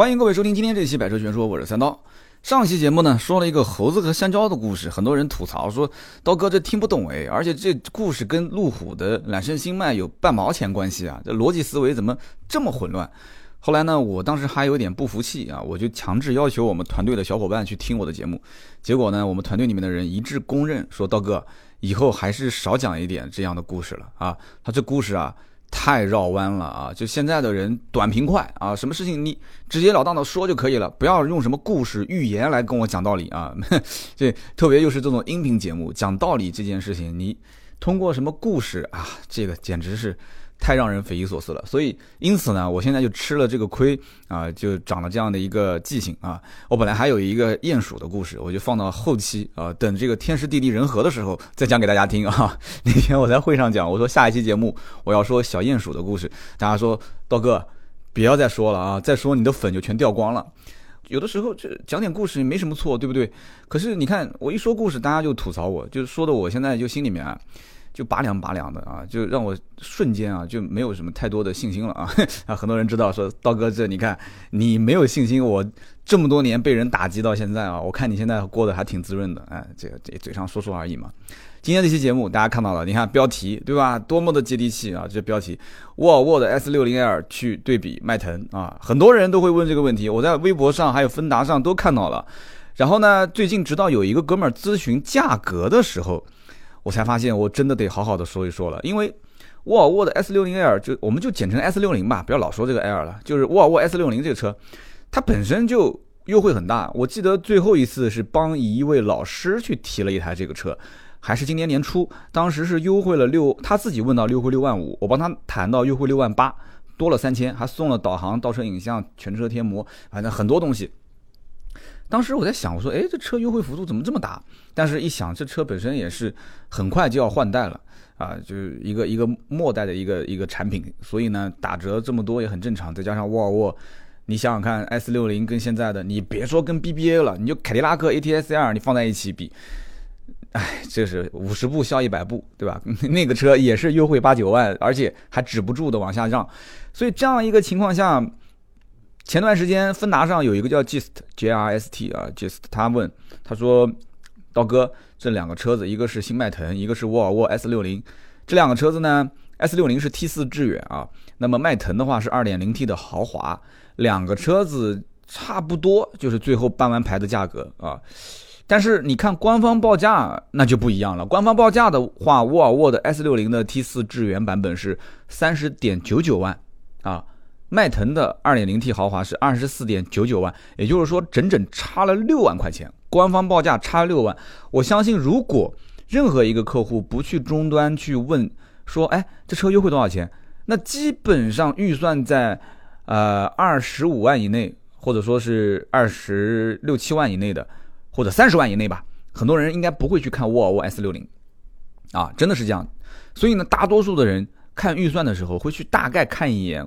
欢迎各位收听今天这期百车全说，我是三刀。上期节目呢说了一个猴子和香蕉的故事，很多人吐槽说刀哥这听不懂而且这故事跟路虎的揽胜星脉有半毛钱关系啊，这逻辑思维怎么这么混乱？后来呢，我当时还有点不服气啊，我就强制要求我们团队的小伙伴去听我的节目。结果呢，我们团队里面的人一致公认说，刀哥以后还是少讲一点这样的故事了啊，他这故事啊太绕弯了啊！就现在的人短平快啊，什么事情你直截了当的说就可以了，不要用什么故事寓言来跟我讲道理啊！这特别又是这种音频节目讲道理这件事情，你通过什么故事啊，这个简直是太让人匪夷所思了。所以因此呢，我现在就吃了这个亏啊，就长了这样的一个记性啊。我本来还有一个鼹鼠的故事，我就放到后期啊，等这个天时地利人和的时候再讲给大家听啊。那天我在会上讲，我说下一期节目我要说小鼹鼠的故事，大家说刀哥不要再说了啊，再说你的粉就全掉光了。有的时候这讲点故事没什么错，对不对？可是你看我一说故事，大家就吐槽我，就说的我现在就心里面啊，就拔凉的啊，就让我瞬间啊就没有什么太多的信心了啊。很多人知道说刀哥这你看你没有信心，我这么多年被人打击到现在啊，我看你现在过得还挺滋润的，哎，这嘴上说说而已嘛。今天这期节目大家看到了，你看标题对吧？多么的接地气啊！这标题，沃尔沃的 S60L 去对比迈腾啊，很多人都会问这个问题，我在微博上还有芬达上都看到了。然后呢，最近直到有一个哥们儿咨询价格的时候，我才发现我真的得好好的说一说了，因为沃尔沃的 S60L 就我们就简称 S60 吧，不要老说这个 L 了，就是沃尔沃 S60 这个车，它本身就优惠很大。我记得最后一次是帮一位老师去提了一台这个车，还是今年年初，当时是优惠了6，他自己问到优惠6万5，我帮他谈到优惠6万8，多了3000，还送了导航、倒车影像、全车贴膜，反正很多东西。当时我在想，我说，这车优惠幅度怎么这么大？但是一想，这车本身也是很快就要换代了啊，就是一个末代的一个产品，所以呢，打折这么多也很正常。再加上沃尔沃，你想想看 ，S60 跟现在的，你别说跟 BBA 了，你就凯迪拉克 ATS-CR 你放在一起比，哎，这是50步笑100步，对吧？那个车也是优惠8-9万，而且还止不住的往下让，所以这样一个情况下。前段时间芬达上有一个叫 GIST 啊 GIST， 他问，他说刀哥这两个车子，一个是新迈腾，一个是沃尔沃 S60， 这两个车子呢 S60 是 T4 致远啊，那么迈腾的话是 2.0T 的豪华，两个车子差不多就是最后搬完牌的价格啊。但是你看官方报价那就不一样了，官方报价的话，沃尔沃的 S60 的 T4 致远版本是 30.99 万啊，迈腾的 2.0T 豪华是 24.99 万，也就是说整整差了6万块钱，官方报价差了6万。我相信如果任何一个客户不去终端去问说，这车优惠多少钱？那基本上预算在25万以内，或者说是26-27万以内的，或者30万以内吧，很多人应该不会去看沃尔沃 S60 啊，真的是这样。所以呢，大多数的人看预算的时候会去大概看一眼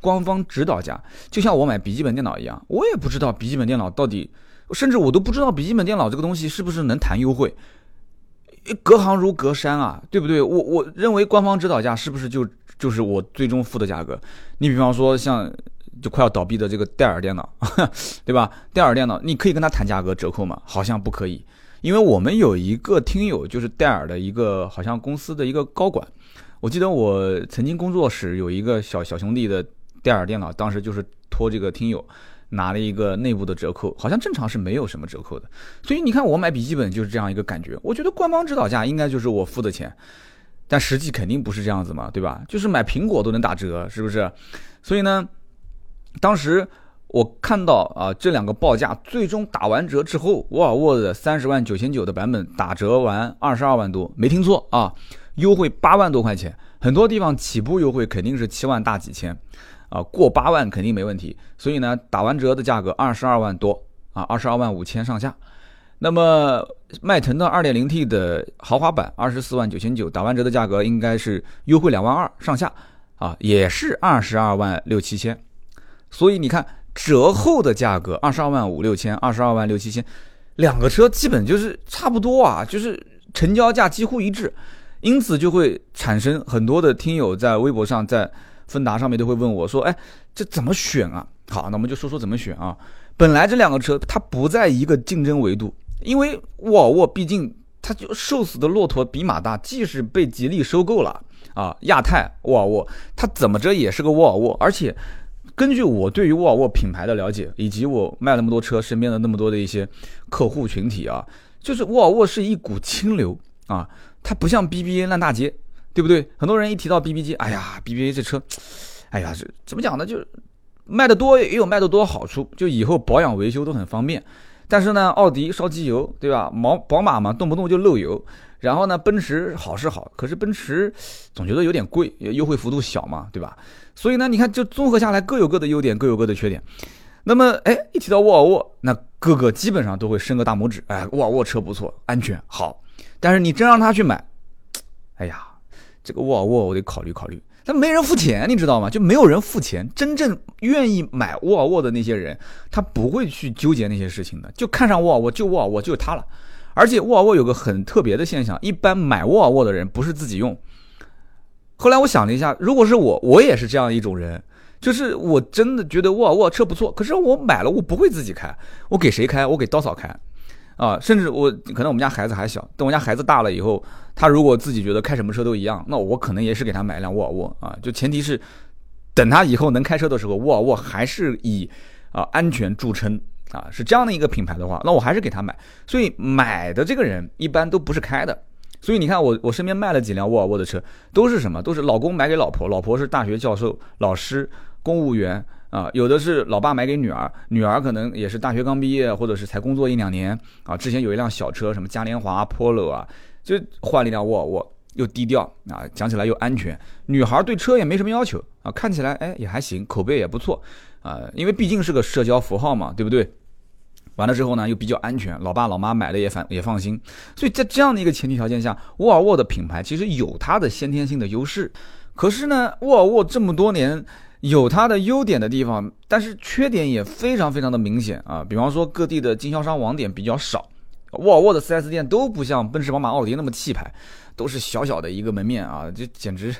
官方指导价，就像我买笔记本电脑一样，我也不知道笔记本电脑到底，甚至我都不知道笔记本电脑这个东西是不是能谈优惠，隔行如隔山啊，对不对？我认为官方指导价是不是就是我最终付的价格？你比方说像就快要倒闭的这个戴尔电脑，对吧？戴尔电脑你可以跟他谈价格折扣吗？好像不可以，因为我们有一个听友就是戴尔的一个好像公司的一个高管，我记得我曾经工作室有一个小兄弟的。戴尔电脑当时就是托这个听友拿了一个内部的折扣，好像正常是没有什么折扣的。所以你看我买笔记本就是这样一个感觉，我觉得官方指导价应该就是我付的钱，但实际肯定不是这样子嘛，对吧？就是买苹果都能打折，是不是？所以呢，当时我看到啊，这两个报价最终打完折之后，沃尔沃的30.99万的版本打折完22万多，没听错啊，优惠8万多块钱，很多地方起步优惠肯定是7万大几千。过8万肯定没问题，所以呢，打完折的价格22万多啊，22万5千上下。那么迈腾的 2.0T 的豪华版24万9千9，打完折的价格应该是优惠2万2上下啊，也是22万6-7千。所以你看折后的价格22万5-6千，22万6-7千，两个车基本就是差不多啊，就是成交价几乎一致，因此就会产生很多的听友在微博上在。芬达上面都会问我说，这怎么选啊？好，那我们就说怎么选啊。本来这两个车它不在一个竞争维度，因为沃尔沃毕竟它就瘦死的骆驼比马大，即使被吉利收购了啊，亚太沃尔沃它怎么着也是个沃尔沃，而且根据我对于沃尔沃品牌的了解，以及我卖那么多车身边的那么多的一些客户群体啊，就是沃尔沃是一股清流啊，它不像 BBA 烂大街，对不对？很多人一提到 BBA， 哎呀 BBA 这车，哎呀怎么讲呢，就是卖得多也有卖得多好处，就以后保养维修都很方便。但是呢，奥迪烧机油，对吧？宝马嘛，动不动就漏油。然后呢，奔驰好是好，可是奔驰总觉得有点贵，优惠幅度小嘛，对吧？所以呢，你看，就综合下来，各有各的优点，各有各的缺点。那么，哎，一提到沃尔沃，那各个基本上都会伸个大拇指，哎，沃尔沃车不错，安全好。但是你真让他去买，哎呀，这个沃尔沃我得考虑考虑。但没人付钱，你知道吗？就没有人付钱。真正愿意买沃尔沃的那些人，他不会去纠结那些事情的，就看上沃尔沃就他了。而且沃尔沃有个很特别的现象，一般买沃尔沃的人不是自己用。后来我想了一下，如果是我也是这样一种人，就是我真的觉得沃尔沃车不错，可是我买了我不会自己开，我给谁开？我给刀嫂开。啊，甚至可能我们家孩子还小，等我家孩子大了以后，他如果自己觉得开什么车都一样，那我可能也是给他买一辆沃尔沃啊。就前提是，等他以后能开车的时候，沃尔沃还是以安全著称啊，是这样的一个品牌的话，那我还是给他买。所以买的这个人一般都不是开的。所以你看我身边卖了几辆沃尔沃的车，都是什么？都是老公买给老婆，老婆是大学教授、老师、公务员。啊，有的是老爸买给女儿，女儿可能也是大学刚毕业，或者是才工作一两年啊。之前有一辆小车，什么嘉年华、Polo 啊，就换了一辆沃尔沃，又低调啊，讲起来又安全。女孩对车也没什么要求啊，看起来哎也还行，口碑也不错啊，因为毕竟是个社交符号嘛，对不对？完了之后呢，又比较安全，老爸老妈买了也放心。所以在这样的一个前提条件下，沃尔沃的品牌其实有它的先天性的优势。可是呢，沃尔沃这么多年。有它的优点的地方，但是缺点也非常非常的明显啊！比方说各地的经销商网点比较少，沃尔沃的 4S 店都不像奔驰、宝马、奥迪那么气派，都是小小的一个门面啊，这简直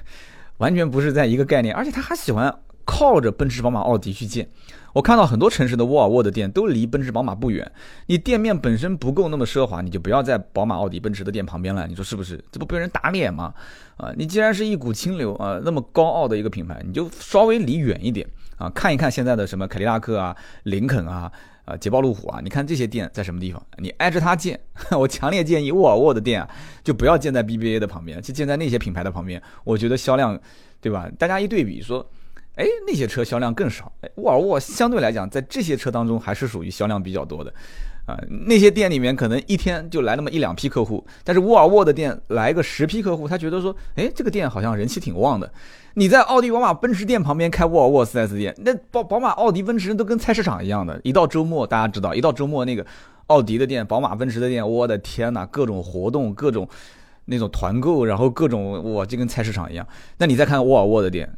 完全不是在一个概念。而且他还喜欢靠着奔驰、宝马、奥迪去建。我看到很多城市的沃尔沃的店都离奔驰、宝马不远，你店面本身不够那么奢华，你就不要在宝马、奥迪、奔驰的店旁边了，你说是不是？这不被人打脸吗？啊，你既然是一股清流啊，那么高傲的一个品牌，你就稍微离远一点啊，看一看现在的什么凯迪拉克啊、林肯啊、捷豹路虎啊，你看这些店在什么地方？你挨着它建，我强烈建议沃尔沃的店啊，就不要建在 BBA 的旁边，就建在那些品牌的旁边，我觉得销量，对吧？大家一对比说。哎，那些车销量更少。沃尔沃相对来讲，在这些车当中还是属于销量比较多的，啊，那些店里面可能一天就来那么一两批客户，但是沃尔沃的店来个10批客户，他觉得说，哎，这个店好像人气挺旺的。你在奥迪、宝马、奔驰店旁边开沃尔沃 4S 店，那宝马、奥迪、奔驰都跟菜市场一样的，一到周末大家知道，一到周末那个奥迪的店、宝马、奔驰的店，我的天哪，各种活动，各种那种团购，然后各种哇，就跟菜市场一样。那你再看沃尔沃的店。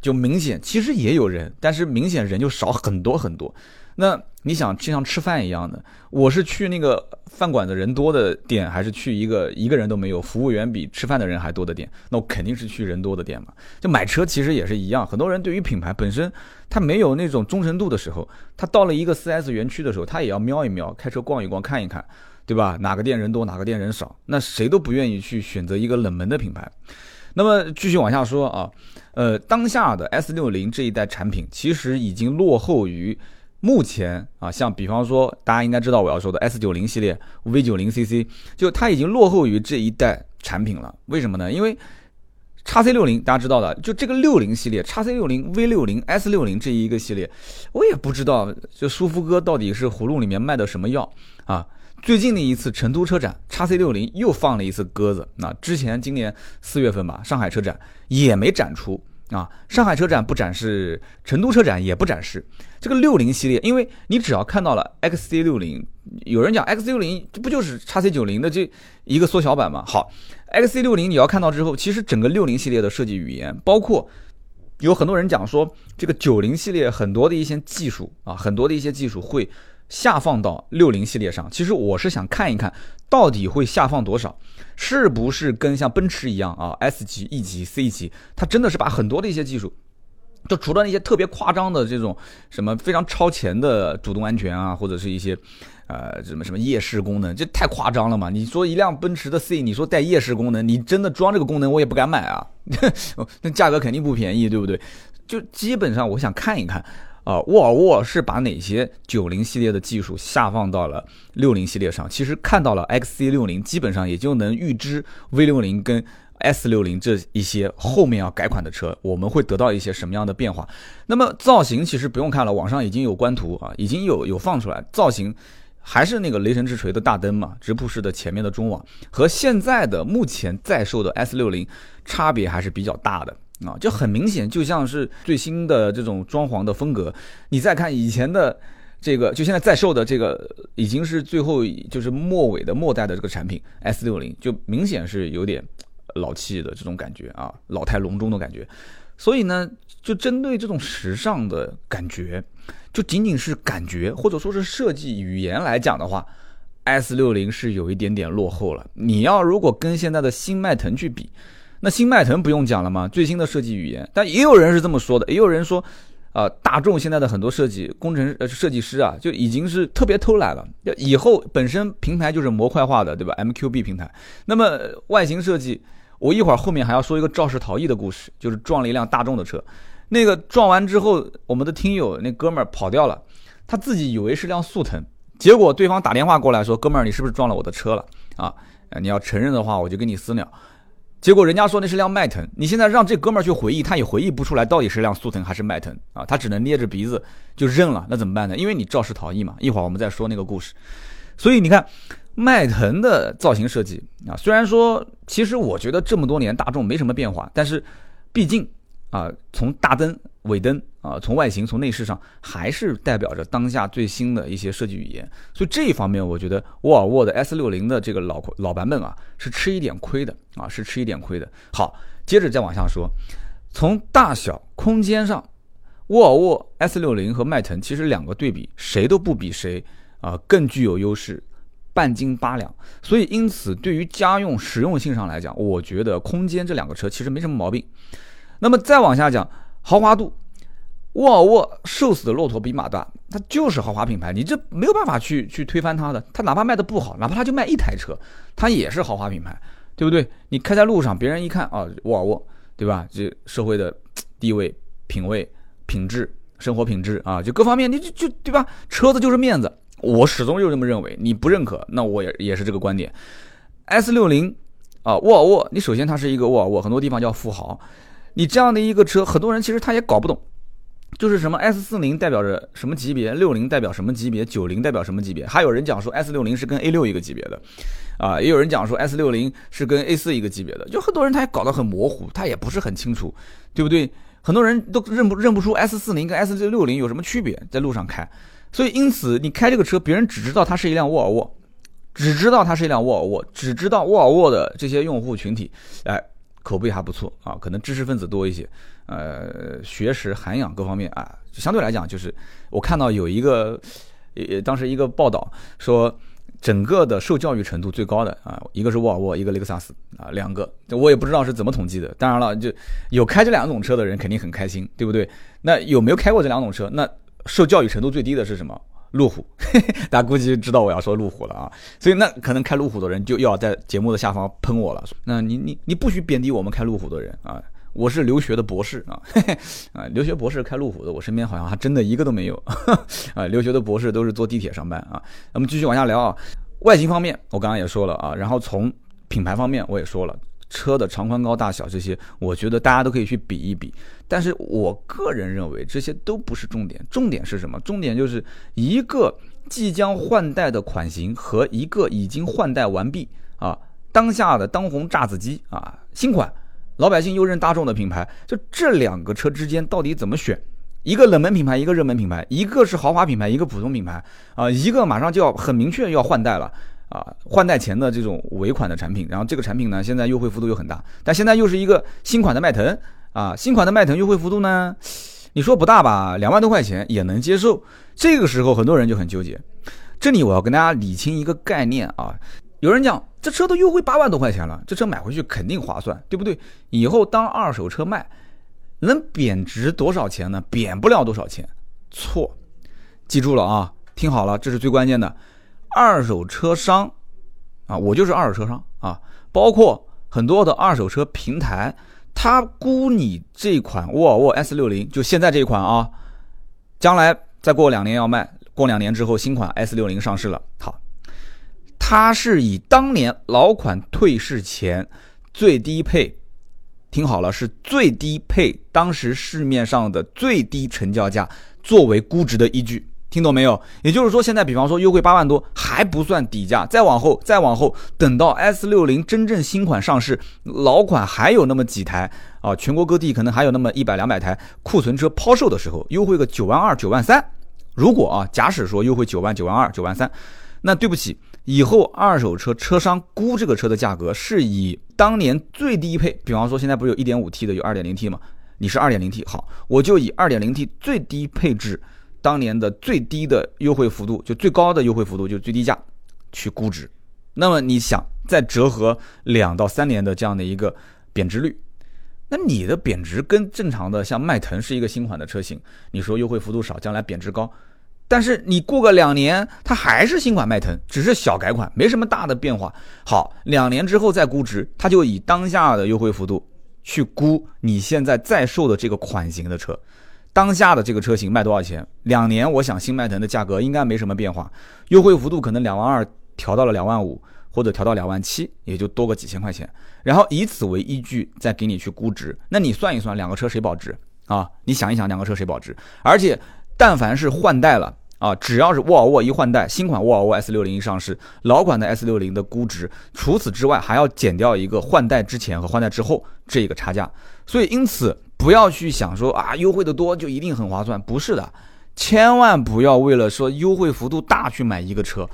就明显其实也有人，但是明显人就少很多很多。那你想就像吃饭一样的，我是去那个饭馆的人多的店，还是去一个人都没有，服务员比吃饭的人还多的店？那我肯定是去人多的店嘛。就买车其实也是一样，很多人对于品牌本身他没有那种忠诚度的时候，他到了一个 4S 园区的时候，他也要瞄一瞄，开车逛一逛，看一看，对吧？哪个店人多，哪个店人少，那谁都不愿意去选择一个冷门的品牌。那么继续往下说啊，当下的 S60 这一代产品其实已经落后于目前啊，像比方说大家应该知道我要说的 S90 系列 V90CC， 就它已经落后于这一代产品了。为什么呢？因为 XC60 大家知道的，就这个60系列 XC60 V60 S60 这一个系列，我也不知道就舒夫哥到底是葫芦里面卖的什么药啊。最近的一次成都车展 ，XC60 又放了一次鸽子。那之前今年4月份吧，上海车展也没展出啊。上海车展不展示，成都车展也不展示这个60系列，因为你只要看到了 XC60， 有人讲 XC60 这不就是 XC90 的这一个缩小版吗？好 ，XC60 你要看到之后，其实整个60系列的设计语言，包括有很多人讲说这个90系列很多的一些技术啊，很多的一些技术会。下放到60系列上，其实我是想看一看到底会下放多少，是不是跟像奔驰一样啊 S 级 E 级 C 级，它真的是把很多的一些技术就除了那些特别夸张的这种什么非常超前的主动安全啊，或者是一些什么夜视功能，这太夸张了嘛！你说一辆奔驰的 C， 你说带夜视功能，你真的装这个功能我也不敢买啊，那价格肯定不便宜，对不对？就基本上我想看一看啊，沃尔沃是把哪些90系列的技术下放到了60系列上？其实看到了 XC60， 基本上也就能预知 V60 跟 S60 这一些后面要改款的车，我们会得到一些什么样的变化？那么造型其实不用看了，网上已经有官图啊，已经有放出来，造型还是那个雷神之锤的大灯嘛，直瀑式的前面的中网和现在的目前在售的 S60 差别还是比较大的。啊，就很明显，就像是最新的这种装潢的风格。你再看以前的这个，就现在在售的这个，已经是最后就是末尾的末代的这个产品 S60， 就明显是有点老气的这种感觉啊，老态龙钟的感觉。所以呢，就针对这种时尚的感觉，就仅仅是感觉或者说是设计语言来讲的话，S60 是有一点点落后了。你要如果跟现在的新迈腾去比。那新迈腾不用讲了嘛，最新的设计语言，但也有人是这么说的，也有人说，大众现在的很多设计设计师啊，就已经是特别偷懒了。以后本身平台就是模块化的，对吧 ？MQB 平台。那么外形设计，我一会儿后面还要说一个肇事逃逸的故事，就是撞了一辆大众的车，那个撞完之后，我们的听友那哥们儿跑掉了，他自己以为是辆速腾，结果对方打电话过来说，哥们儿你是不是撞了我的车了啊？你要承认的话，我就跟你私了。结果人家说那是辆迈腾，你现在让这哥们儿去回忆，他也回忆不出来到底是辆速腾还是迈腾啊，他只能捏着鼻子就认了。那怎么办呢？因为你肇事逃逸嘛，一会儿我们再说那个故事。所以你看迈腾的造型设计啊，虽然说其实我觉得这么多年大众没什么变化，但是毕竟啊，从大灯尾灯啊，从外形从内饰上还是代表着当下最新的一些设计语言。所以这一方面我觉得沃尔沃的 S60 的这个老版本啊是吃一点亏的啊，是吃一点亏的。好，接着再往下说，从大小空间上，沃尔沃 S60 和迈腾其实两个对比谁都不比谁啊更具有优势，半斤八两。所以因此对于家用实用性上来讲，我觉得空间这两个车其实没什么毛病。那么再往下讲，豪华度，沃尔沃瘦死的骆驼比马大，它就是豪华品牌，你这没有办法去推翻它的。它哪怕卖的不好，哪怕它就卖一台车，它也是豪华品牌，对不对？你开在路上，别人一看啊，沃尔沃，对吧？这社会的地位、品位、品质、生活品质啊，就各方面，你就对吧？车子就是面子，我始终就这么认为。你不认可，那我也是这个观点。S60 啊，沃尔沃，你首先它是一个沃尔沃，很多地方叫富豪。你这样的一个车，很多人其实他也搞不懂，就是什么 S40 代表着什么级别 ,60 代表什么级别 ,90 代表什么级别，还有人讲说 S60 是跟 A6 一个级别的啊，也有人讲说 S60 是跟 A4 一个级别的，就很多人他也搞得很模糊，他也不是很清楚，对不对？很多人都认不出 S40 跟 S60 有什么区别，在路上开。所以因此你开这个车，别人只知道它是一辆沃尔沃，只知道沃尔沃的这些用户群体，口碑还不错啊，可能知识分子多一些，学识涵养各方面啊，相对来讲就是我看到有一个，当时一个报道说，整个的受教育程度最高的啊，一个是沃尔沃，一个雷克萨斯啊，两个，我也不知道是怎么统计的。当然了，就有开这两种车的人肯定很开心，对不对？那有没有开过这两种车？那受教育程度最低的是什么？路虎，大家估计知道我要说路虎了啊，所以那可能开路虎的人就要在节目的下方喷我了。那你不许贬低我们开路虎的人啊！我是留学的博士啊，留学博士开路虎的，我身边好像还真的一个都没有啊。留学的博士都是坐地铁上班啊。那么继续往下聊啊，外形方面我刚刚也说了啊，然后从品牌方面我也说了，车的长宽高大小这些，我觉得大家都可以去比一比。但是我个人认为这些都不是重点，重点是什么？重点就是一个即将换代的款型和一个已经换代完毕啊，当下的当红炸子鸡啊，新款老百姓又认大众的品牌，就这两个车之间到底怎么选？一个冷门品牌，一个热门品牌，一个是豪华品牌，一个普通品牌啊，一个马上就要很明确要换代了。啊，换代前的这种尾款的产品，然后这个产品呢，现在优惠幅度又很大，但现在又是一个新款的迈腾啊，新款的迈腾优惠幅度呢，你说不大吧，2万多块钱也能接受。这个时候很多人就很纠结。这里我要跟大家理清一个概念啊，有人讲这车都优惠8万多块钱了，这车买回去肯定划算，对不对？以后当二手车卖，能贬值多少钱呢？贬不了多少钱。错，记住了啊，听好了，这是最关键的。二手车商啊，我就是二手车商啊，包括很多的二手车平台，他估你这款沃尔沃 S60， 就现在这款啊，将来再过2年要卖，过2年之后新款 S60 上市了。好，它是以当年老款退市前最低配，听好了，是最低配，当时市面上的最低成交价作为估值的依据，听懂没有？也就是说，现在比方说优惠8万多还不算底价，再往后，等到 S60 真正新款上市，老款还有那么几台啊，全国各地可能还有那么100-200台库存车抛售的时候，优惠个9万2、9万3。如果啊，假使说优惠9万、9万2、9万3，那对不起，以后二手车车商估这个车的价格是以当年最低配，比方说现在不是有 1.5T 的有 2.0T 吗？你是 2.0T， 好，我就以 2.0T 最低配置。当年的最低的优惠幅度，就最高的优惠幅度，就是最低价去估值。那么你想再折合2到3年的这样的一个贬值率，那你的贬值跟正常的像迈腾是一个新款的车型，你说优惠幅度少，将来贬值高，但是你过个2年，它还是新款迈腾，只是小改款，没什么大的变化。好，2年之后再估值，它就以当下的优惠幅度去估你现在在售的这个款型的车。当下的这个车型卖多少钱？2年，我想新迈腾的价格应该没什么变化，优惠幅度可能2万2调到了2万5，或者调到2万7，也就多个几千块钱。然后以此为依据，再给你去估值。那你算一算，两个车谁保值啊？你想一想，两个车谁保值？而且，但凡是换代了啊，只要是沃尔沃一换代，新款沃尔沃 S60 一上市，老款的 S60 的估值，除此之外还要减掉一个换代之前和换代之后这个差价。所以因此，不要去想说啊，优惠的多就一定很划算，不是的，千万不要为了说优惠幅度大去买一个车。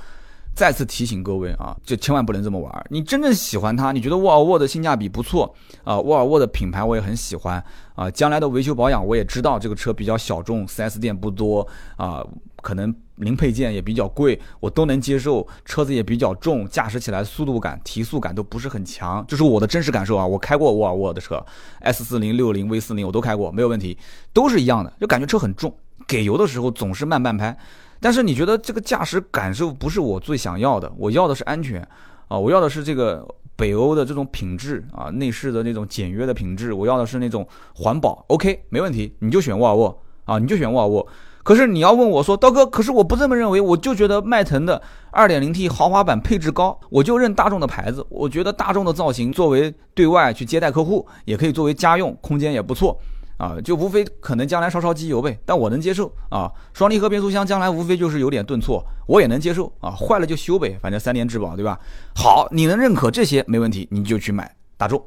再次提醒各位啊，就千万不能这么玩。你真正喜欢它，你觉得沃尔沃的性价比不错啊，沃尔沃的品牌我也很喜欢啊，将来的维修保养我也知道这个车比较小众 ，4S 店不多啊，可能零配件也比较贵，我都能接受。车子也比较重，驾驶起来速度感、提速感都不是很强，这是我的真实感受啊。我开过沃尔沃的车 ，S40、60、V40 我都开过，没有问题，都是一样的，就感觉车很重，给油的时候总是慢拍。但是你觉得这个驾驶感受不是我最想要的，我要的是安全啊，我要的是这个北欧的这种品质啊，内饰的那种简约的品质，我要的是那种环保。OK， 没问题，你就选沃尔沃啊，你就选沃尔沃。可是你要问我说，刀哥，可是我不这么认为，我就觉得迈腾的 2.0T 豪华版配置高，我就认大众的牌子，我觉得大众的造型作为对外去接待客户，也可以作为家用，空间也不错啊，就无非可能将来烧机油呗，但我能接受啊。双离合变速箱将来无非就是有点顿挫，我也能接受啊，坏了就修呗，反正3年质保，对吧？好，你能认可这些没问题，你就去买大众。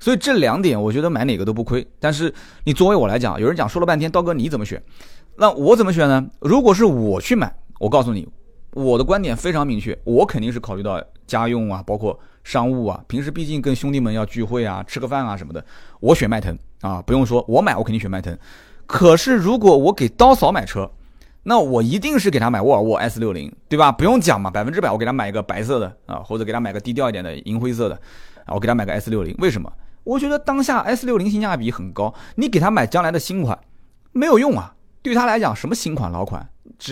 所以这2点我觉得买哪个都不亏，但是你作为我来讲，有人讲说了半天，刀哥你怎么选？那我怎么选呢？如果是我去买，我告诉你，我的观点非常明确，我肯定是考虑到家用啊，包括商务啊，平时毕竟跟兄弟们要聚会啊，吃个饭啊什么的，我选迈腾啊，不用说，我买我肯定选迈腾。可是如果我给刀嫂买车，那我一定是给他买沃尔沃 S60， 对吧？不用讲嘛，100%我给他买一个白色的啊，或者给他买个低调一点的银灰色的啊，我给他买个 S60， 为什么？我觉得当下 S60 性价比很高，你给他买将来的新款没有用啊，对他来讲什么新款老款，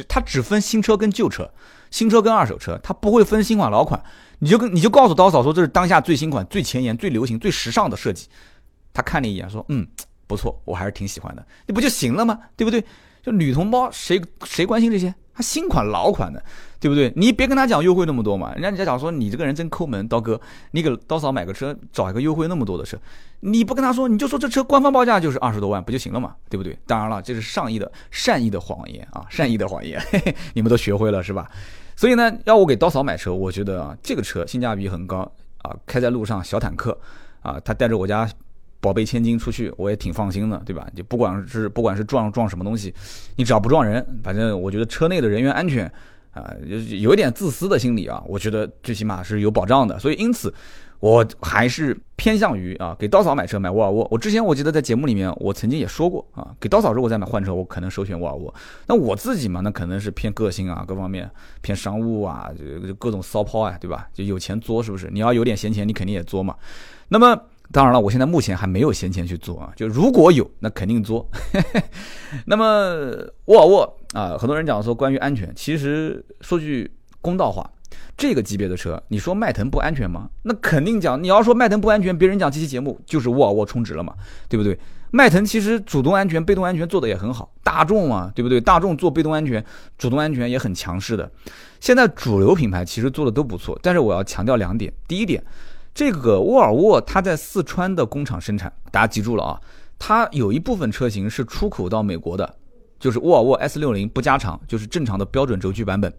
他只分新车跟旧车，新车跟二手车，他不会分新款老款。你就告诉刀嫂说这是当下最新款、最前沿、最流行、最时尚的设计，他看你一眼说不错，我还是挺喜欢的，你不就行了吗？对不对？就女同胞谁关心这些？他新款老款的，对不对？你别跟他讲优惠那么多嘛，人家讲说你这个人真抠门，刀哥，你给刀嫂买个车找一个优惠那么多的车，你不跟他说，你就说这车官方报价就是20多万不就行了嘛，对不对？当然了，这是善意的谎言啊，善意的谎言，嘿嘿，你们都学会了是吧？所以呢，要我给刀嫂买车，我觉得啊，这个车性价比很高啊，开在路上小坦克啊，他带着我家宝贝千金出去，我也挺放心的，对吧？就不管是撞什么东西，你只要不撞人，反正我觉得车内的人员安全啊，有一点自私的心理啊，我觉得最起码是有保障的。所以因此，我还是偏向于啊给刀嫂买车买沃尔沃。我之前我记得在节目里面我曾经也说过啊，给刀嫂如果再买换车，我可能首选沃尔沃。那我自己嘛，那可能是偏个性啊，各方面偏商务啊，就各种骚抛啊，对吧？就有钱作是不是？你要有点闲钱，你肯定也作嘛。那么当然了，我现在目前还没有闲钱去做啊，就如果有，那肯定做。那么沃尔沃啊，很多人讲说关于安全，其实说句公道话，这个级别的车，你说迈腾不安全吗？那肯定讲，你要说迈腾不安全，别人讲这期节目就是沃尔沃充值了嘛，对不对？迈腾其实主动安全、被动安全做的也很好，大众嘛，对不对？大众做被动安全、主动安全也很强势的。现在主流品牌其实做的都不错，但是我要强调两点，第一点。这个沃尔沃它在四川的工厂生产，大家记住了啊，它有一部分车型是出口到美国的，就是沃尔沃 S60 不加长，就是正常的标准轴距版本。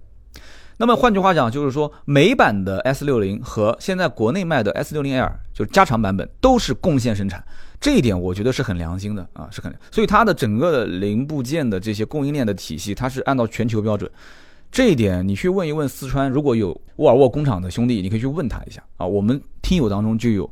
那么换句话讲，就是说美版的 S60 和现在国内卖的 S60L 就是加长版本都是共线生产，这一点我觉得是很良心的啊，是很良心。所以它的整个零部件的这些供应链的体系，它是按照全球标准。这一点你去问一问四川，如果有沃尔沃工厂的兄弟，你可以去问他一下啊。我们听友当中就有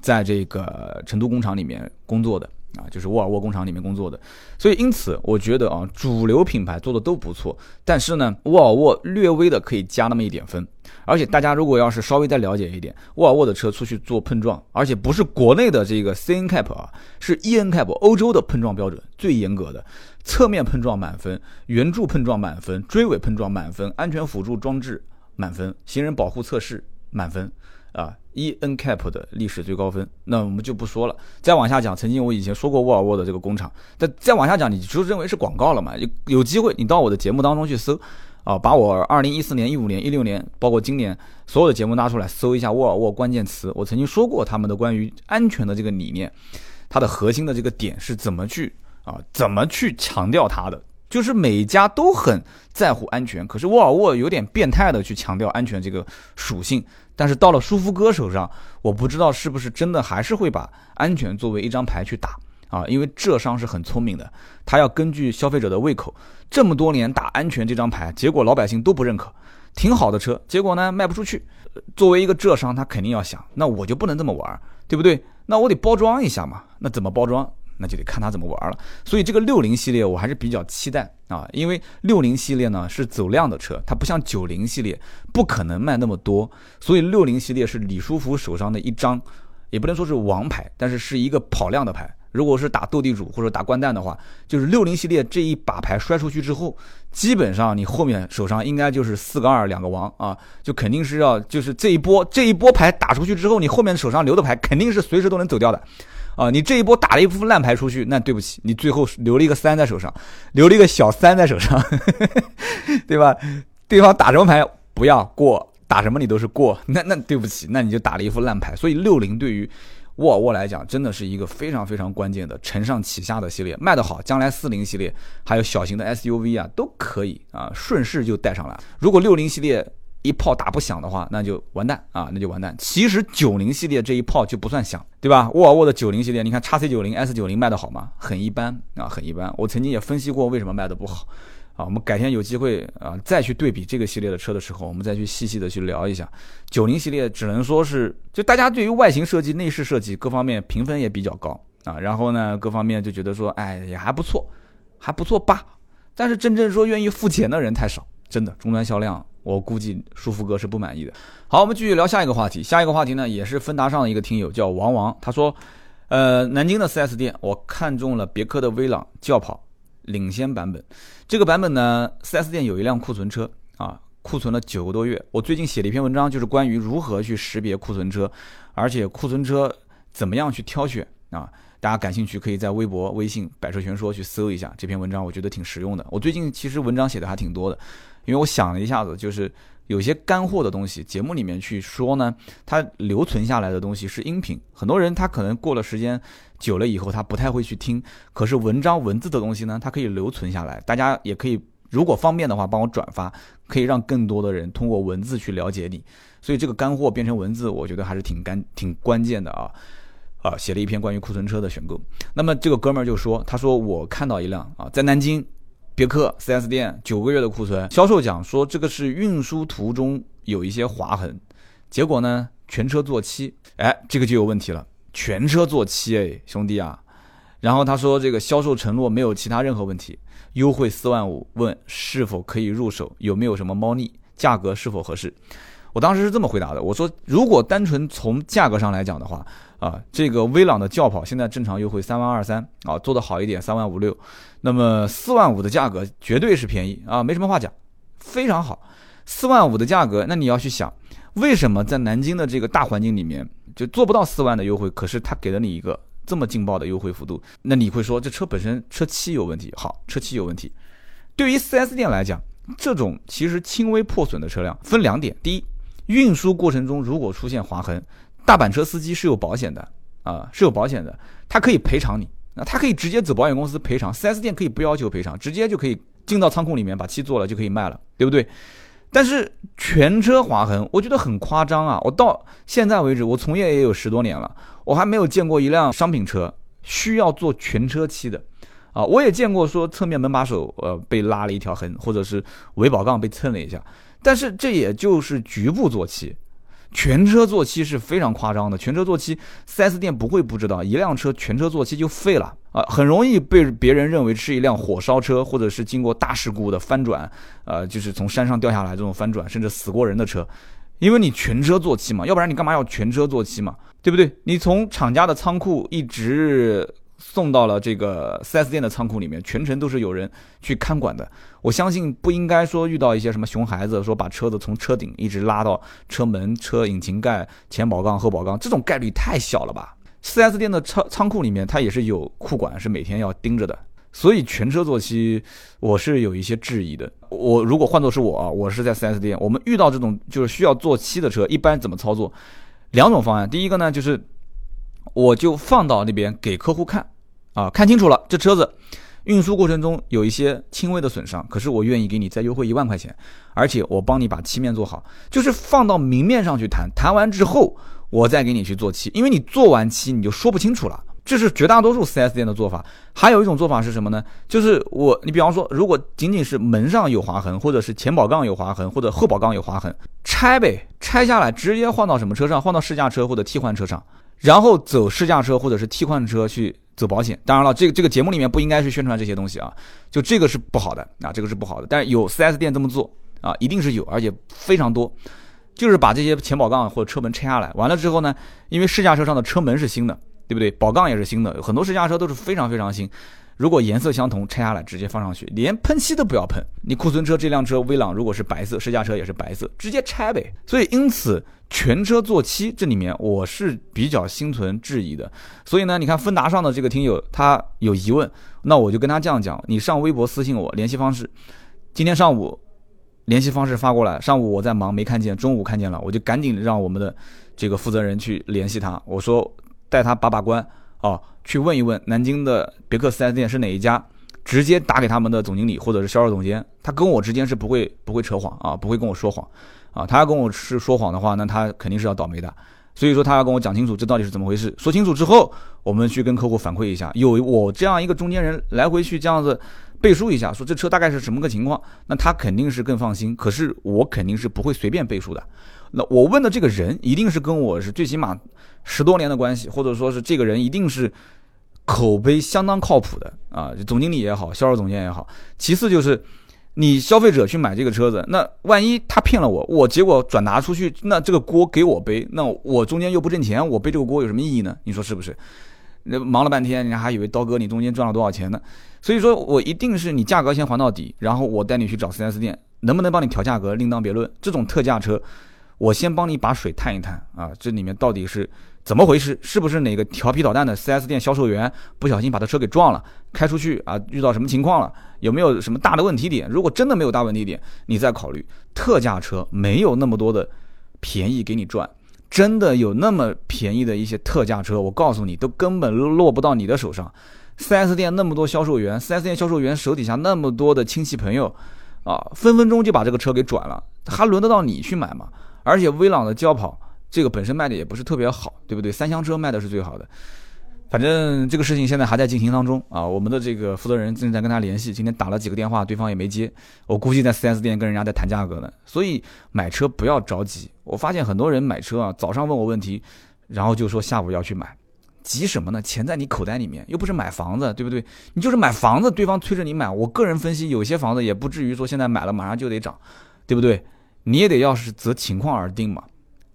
在这个成都工厂里面工作的啊，就是沃尔沃工厂里面工作的。所以因此我觉得啊，主流品牌做的都不错，但是呢，沃尔沃略微的可以加那么一点分。而且大家如果要是稍微再了解一点，沃尔沃的车出去做碰撞，而且不是国内的这个 C-NCAP 啊，是 E-NCAP 欧洲的碰撞标准最严格的。侧面碰撞满分，圆柱碰撞满分，追尾碰撞满分，安全辅助装置满分，行人保护测试满分啊 E-NCAP 的历史最高分。那我们就不说了，再往下讲，曾经我以前说过沃尔沃的这个工厂，但再往下讲你就认为是广告了嘛，有机会你到我的节目当中去搜啊，把我2014年、15年、16年包括今年所有的节目拿出来搜一下沃尔沃关键词，我曾经说过他们的关于安全的这个理念，它的核心的这个点是怎么去强调它的，就是每家都很在乎安全，可是沃尔沃有点变态的去强调安全这个属性，但是到了舒肤哥手上，我不知道是不是真的还是会把安全作为一张牌去打啊，因为浙商是很聪明的，他要根据消费者的胃口，这么多年打安全这张牌，结果老百姓都不认可，挺好的车，结果呢卖不出去，作为一个浙商，他肯定要想，那我就不能这么玩，对不对？那我得包装一下嘛，那怎么包装？那就得看他怎么玩了。所以这个60系列我还是比较期待啊，因为60系列呢是走量的车，它不像90系列不可能卖那么多，所以60系列是李书福手上的一张，也不能说是王牌，但是是一个跑量的牌。如果是打斗地主或者打掼蛋的话，就是60系列这一把牌摔出去之后，基本上你后面手上应该就是4个2两个王啊，就肯定是要，就是这一波牌打出去之后，你后面手上留的牌肯定是随时都能走掉的。啊，你这一波打了一副烂牌出去，那对不起，你最后留了一个3在手上，留了一个小3在手上，对吧？对方打什么牌不要过，打什么你都是过，那对不起，那你就打了一副烂牌。所以60对于沃尔沃来讲，真的是一个非常非常关键的承上启下的系列，卖得好，将来40系列还有小型的 SUV 啊都可以啊，顺势就带上来。如果60系列一炮打不响的话，那就完蛋啊，那就完蛋。其实90系列这一炮就不算响，对吧？沃尔沃的90系列，你看 XC90、S90 卖得好吗？很一般啊，很一般。我曾经也分析过为什么卖得不好啊。我们改天有机会啊，再去对比这个系列的车的时候，我们再去细细的去聊一下。90系列只能说是，就大家对于外形设计、内饰设计各方面评分也比较高啊，然后呢，各方面就觉得说，哎，也还不错，还不错吧。但是真正说愿意付钱的人太少，真的终端销量。我估计舒肤哥是不满意的。好，我们继续聊下一个话题。下一个话题呢，也是芬达上的一个听友叫王王，他说，南京的 4S 店，我看中了别克的威朗轿跑领先版本。这个版本呢 ，4S 店有一辆库存车啊，库存了9个多月。我最近写了一篇文章，就是关于如何去识别库存车，而且库存车怎么样去挑选啊。大家感兴趣可以在微博、微信百车全说去搜一下这篇文章，我觉得挺实用的。我最近其实文章写的还挺多的，因为我想了一下子，就是有些干货的东西节目里面去说呢，它留存下来的东西是音频，很多人他可能过了时间久了以后他不太会去听，可是文章文字的东西呢，它可以留存下来。大家也可以如果方便的话帮我转发，可以让更多的人通过文字去了解你，所以这个干货变成文字我觉得还是挺关键的啊。写了一篇关于库存车的选购。那么这个哥们儿就说，他说我看到一辆啊，在南京别克 4S 店9个月的库存，销售讲说这个是运输途中有一些划痕，结果呢全车做漆，哎，这个就有问题了，全车做漆，哎，兄弟啊。然后他说这个销售承诺没有其他任何问题，优惠4万5，问是否可以入手，有没有什么猫腻，价格是否合适。我当时是这么回答的，我说如果单纯从价格上来讲的话，啊，这个威朗的轿跑现在正常优惠32000啊，做得好一点35600，那么45000的价格绝对是便宜啊，没什么话讲，非常好。45000的价格，那你要去想，为什么在南京的这个大环境里面就做不到4万的优惠，可是他给了你一个这么劲爆的优惠幅度？那你会说这车本身车漆有问题，好，车漆有问题。对于 4S 店来讲，这种其实轻微破损的车辆分两点，第一，运输过程中如果出现划痕，大板车司机是有保险的啊，是有保险的，他可以赔偿你，那他可以直接走保险公司赔偿 ，4S 店可以不要求赔偿，直接就可以进到仓库里面把漆做了就可以卖了，对不对？但是全车划痕，我觉得很夸张啊！我到现在为止，我从业也有10多年了，我还没有见过一辆商品车需要做全车漆的啊！我也见过说侧面门把手被拉了一条痕，或者是尾保杠被蹭了一下，但是这也就是局部做漆，全车做漆是非常夸张的。全车做漆 ，4S 店不会不知道，一辆车全车做漆就废了啊，很容易被别人认为是一辆火烧车，或者是经过大事故的翻转，就是从山上掉下来这种翻转，甚至死过人的车，因为你全车做漆嘛，要不然你干嘛要全车做漆嘛，对不对？你从厂家的仓库一直送到了这个 4S 店的仓库里面，全程都是有人去看管的。我相信不应该说遇到一些什么熊孩子，说把车子从车顶一直拉到车门、车引擎盖、前保杠、后保杠，这种概率太小了吧。4S 店的仓库里面它也是有库管，是每天要盯着的，所以全车做漆我是有一些质疑的。我如果换作是我啊，我是在 4S 店，我们遇到这种就是需要做漆的车，一般怎么操作？两种方案，第一个呢，就是我就放到那边给客户看啊，看清楚了，这车子运输过程中有一些轻微的损伤，可是我愿意给你再优惠1万块钱，而且我帮你把漆面做好，就是放到明面上去谈，谈完之后我再给你去做漆，因为你做完漆你就说不清楚了，这是绝大多数 4S 店的做法。还有一种做法是什么呢？就是你比方说，如果仅仅是门上有划痕，或者是前保杠有划痕，或者后保杠有划痕，拆呗，拆下来直接换到什么车上？换到试驾车或者替换车上，然后走试驾车或者是替换车去走保险。当然了，这个节目里面不应该去宣传这些东西啊，就这个是不好的啊，这个是不好的。但是有 4S 店这么做啊，一定是有，而且非常多。就是把这些前保杠或者车门拆下来，完了之后呢，因为试驾车上的车门是新的，对不对？保杠也是新的，很多试驾车都是非常非常新。如果颜色相同，拆下来直接放上去，连喷漆都不要喷。你库存车这辆车威朗如果是白色，试驾车也是白色，直接拆呗。所以因此全车做漆这里面我是比较心存质疑的。所以呢，你看芬达上的这个听友他有疑问，那我就跟他这样讲，你上微博私信我联系方式，今天上午联系方式发过来，上午我在忙没看见，中午看见了，我就赶紧让我们的这个负责人去联系他，我说带他把关啊，去问一问南京的别克 4S 店是哪一家，直接打给他们的总经理或者是销售总监，他跟我之间是不会扯谎啊，不会跟我说谎啊，他要跟我是说谎的话，那他肯定是要倒霉的。所以说他要跟我讲清楚这到底是怎么回事，说清楚之后我们去跟客户反馈一下，有我这样一个中间人来回去这样子背书一下，说这车大概是什么个情况，那他肯定是更放心，可是我肯定是不会随便背书的。那我问的这个人一定是跟我是最起码10多年的关系，或者说是这个人一定是口碑相当靠谱的啊，总经理也好，销售总监也好。其次就是你消费者去买这个车子，那万一他骗了我结果转达出去，那这个锅给我背，那我中间又不挣钱，我背这个锅有什么意义呢？你说是不是？忙了半天人家还以为刀哥你中间赚了多少钱呢。所以说我一定是你价格先还到底，然后我带你去找 4S 店，能不能帮你调价格另当别论，这种特价车我先帮你把水探一探啊，这里面到底是怎么回事，是不是哪个调皮捣蛋的 4S 店销售员不小心把他车给撞了，开出去啊，遇到什么情况了，有没有什么大的问题点，如果真的没有大问题点你再考虑。特价车没有那么多的便宜给你赚，真的有那么便宜的一些特价车，我告诉你都根本落不到你的手上。4S 店那么多销售员， 4S 店销售员手底下那么多的亲戚朋友啊，分分钟就把这个车给转了，还轮得到你去买吗？而且威朗的轿跑这个本身卖的也不是特别好，对不对？三厢车卖的是最好的。反正这个事情现在还在进行当中啊，我们的这个负责人正在跟他联系，今天打了几个电话对方也没接，我估计在 4S 店跟人家在谈价格呢。所以买车不要着急，我发现很多人买车啊，早上问我问题，然后就说下午要去买，急什么呢？钱在你口袋里面，又不是买房子，对不对？你就是买房子对方催着你买，我个人分析有些房子也不至于说现在买了马上就得涨，对不对？你也得要是择情况而定嘛，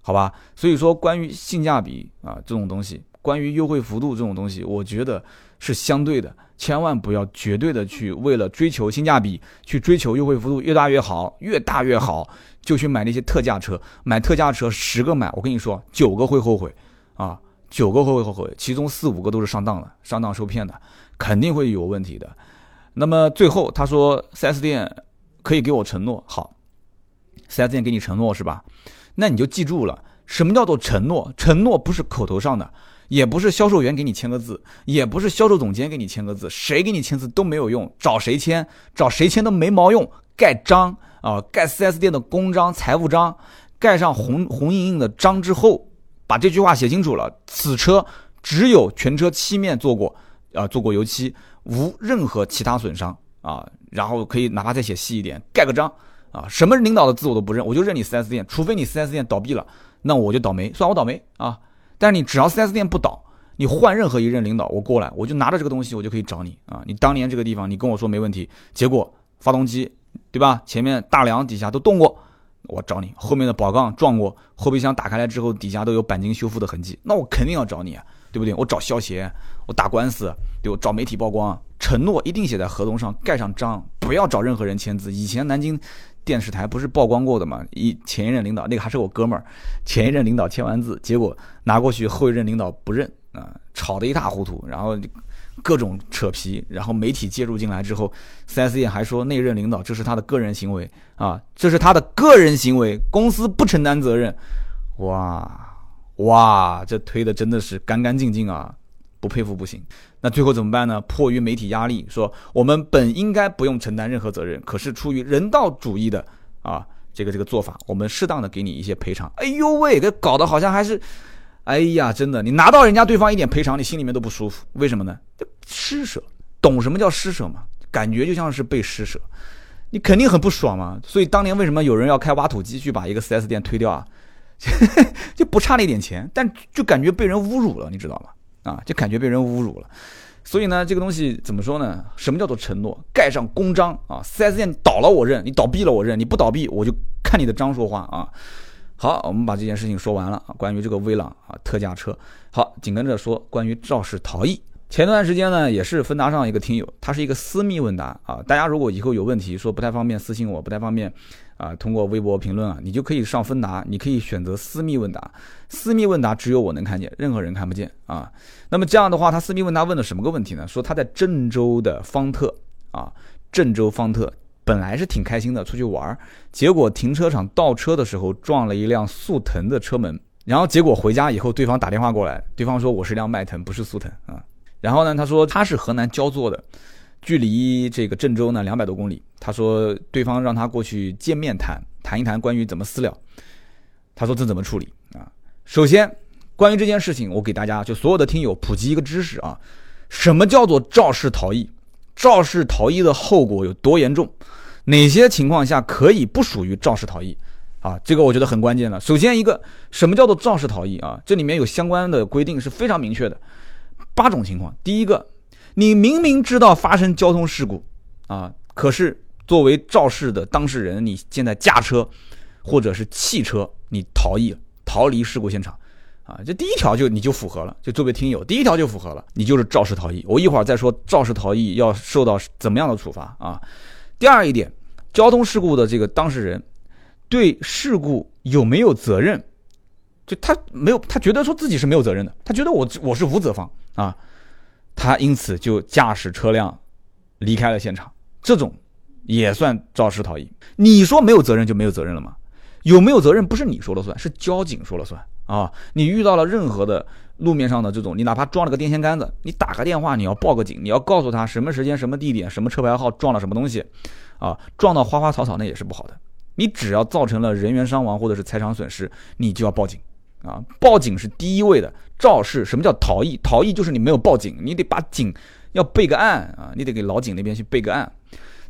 好吧？所以说关于性价比啊这种东西，关于优惠幅度这种东西，我觉得是相对的，千万不要绝对的去为了追求性价比，去追求优惠幅度越大越好，越大越好就去买那些特价车。买特价车10个买，我跟你说9个会后悔啊，9个会后悔，其中4、5个都是上当的，上当受骗的，肯定会有问题的。那么最后他说 4S 店可以给我承诺，好， 4S 店给你承诺是吧？那你就记住了，什么叫做承诺？承诺不是口头上的，也不是销售员给你签个字，也不是销售总监给你签个字，谁给你签字都没有用，找谁签都没毛用，盖章啊，盖 4S 店的公章、财务章，盖上红印印的章之后，把这句话写清楚了：此车只有全车漆面做过，做过油漆，无任何其他损伤啊。然后可以哪怕再写细一点，盖个章啊。什么领导的字我都不认，我就认你 4S 店，除非你 4S 店倒闭了，那我就倒霉，算我倒霉啊。但是你只要 4S 店不倒，你换任何一任领导，我过来，我就拿着这个东西，我就可以找你啊！你当年这个地方，你跟我说没问题，结果发动机对吧？前面大梁底下都动过，我找你；后面的保杠撞过，后备箱打开来之后，底下都有钣金修复的痕迹，那我肯定要找你，对不对？我找消协，我打官司，对，我找媒体曝光，承诺一定写在合同上，盖上章，不要找任何人签字。以前南京电视台不是曝光过的嘛？前一任领导那个还是我哥们儿，前一任领导签完字，结果拿过去后一任领导不认啊，吵得一塌糊涂，然后各种扯皮，然后媒体介入进来之后 ，4S 店还说那任领导这是他的个人行为啊，这是他的个人行为，公司不承担责任。哇，这推的真的是干干净净啊！不佩服不行。那最后怎么办呢？迫于媒体压力，说我们本应该不用承担任何责任，可是出于人道主义的啊这个做法，我们适当的给你一些赔偿。哎呦喂，这搞得好像还是，哎呀，真的，你拿到人家对方一点赔偿，你心里面都不舒服。为什么呢？施舍，懂什么叫施舍吗？感觉就像是被施舍，你肯定很不爽嘛。所以当年为什么有人要开挖土机去把一个 4S 店推掉啊？就不差那点钱，但就感觉被人侮辱了，你知道吗？啊，就感觉被人侮辱了，所以呢，这个东西怎么说呢？什么叫做承诺？盖上公章啊 ！4S 店倒了我认，你倒闭了我认，你不倒闭我就看你的章说话啊！好，我们把这件事情说完了啊，关于这个威朗啊特价车。好，紧跟着说关于肇事逃逸。前段时间呢，也是芬达上一个听友，他是一个私密问答啊，大家如果以后有问题说不太方便私信我，不太方便啊，通过微博评论啊，你就可以上芬达，你可以选择私密问答。私密问答只有我能看见，任何人看不见啊。那么这样的话，他私密问答问了什么个问题呢？说他在郑州的方特啊，郑州方特本来是挺开心的，出去玩，结果停车场倒车的时候撞了一辆速腾的车门，然后结果回家以后，对方打电话过来，对方说我是辆迈腾，不是速腾啊。然后呢，他说他是河南焦作的。距离这个郑州呢200多公里，他说对方让他过去见面谈一谈关于怎么私了，他说这怎么处理啊？首先，关于这件事情，我给大家就所有的听友普及一个知识啊，什么叫做肇事逃逸？肇事逃逸的后果有多严重？哪些情况下可以不属于肇事逃逸？啊，这个我觉得很关键了。首先一个，什么叫做肇事逃逸啊？这里面有相关的规定是非常明确的，8种情况。第一个，你明明知道发生交通事故啊，可是作为肇事的当事人，你现在驾车或者是汽车，你逃逸了，逃离事故现场啊，这第一条你就符合了，就作为听友第一条就符合了，你就是肇事逃逸。我一会儿再说肇事逃逸要受到怎么样的处罚啊。第二一点，交通事故的这个当事人对事故有没有责任？就他没有，他觉得说自己是没有责任的，他觉得我是无责方啊。他因此就驾驶车辆离开了现场，这种也算肇事逃逸。你说没有责任就没有责任了吗？有没有责任不是你说了算，是交警说了算啊！你遇到了任何的路面上的这种，你哪怕撞了个电线杆子，你打个电话，你要报个警，你要告诉他什么时间、什么地点、什么车牌号撞了什么东西，啊，撞到花花草草那也是不好的。你只要造成了人员伤亡或者是财产损失，你就要报警。啊，报警是第一位的。肇事，什么叫逃逸？逃逸就是你没有报警，你得把警要备个案啊，你得给老警那边去备个案。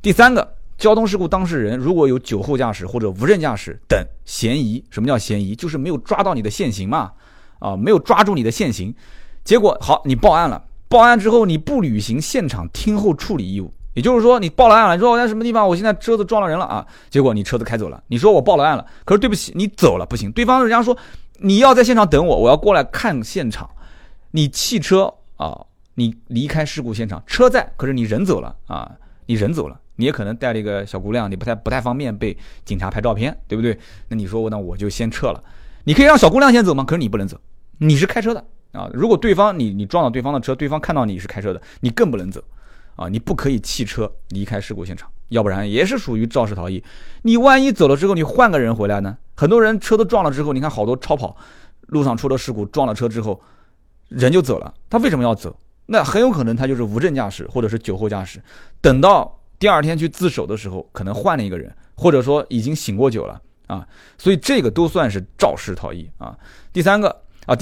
第三个，交通事故当事人如果有酒后驾驶或者无证驾驶等嫌疑，什么叫嫌疑？就是没有抓到你的现行嘛，啊，没有抓住你的现行，结果好，你报案了，报案之后你不履行现场听后处理义务，也就是说你报了案了，你说我在什么地方，我现在车子撞了人了啊，结果你车子开走了，你说我报了案了，可是对不起，你走了不行，对方人家说。你要在现场等我，我要过来看现场。你汽车啊，你离开事故现场，车在，可是你人走了啊，你人走了，你也可能带了一个小姑娘，你不太方便被警察拍照片，对不对？那你说那我就先撤了，你可以让小姑娘先走吗？可是你不能走，你是开车的啊。如果对方你撞到对方的车，对方看到你是开车的，你更不能走啊，你不可以汽车离开事故现场，要不然也是属于肇事逃逸。你万一走了之后，你换个人回来呢？很多人车都撞了之后，你看好多超跑路上出了事故，撞了车之后人就走了，他为什么要走？那很有可能他就是无证驾驶或者是酒后驾驶，等到第二天去自首的时候可能换了一个人，或者说已经醒过酒了啊，所以这个都算是肇事逃逸啊。第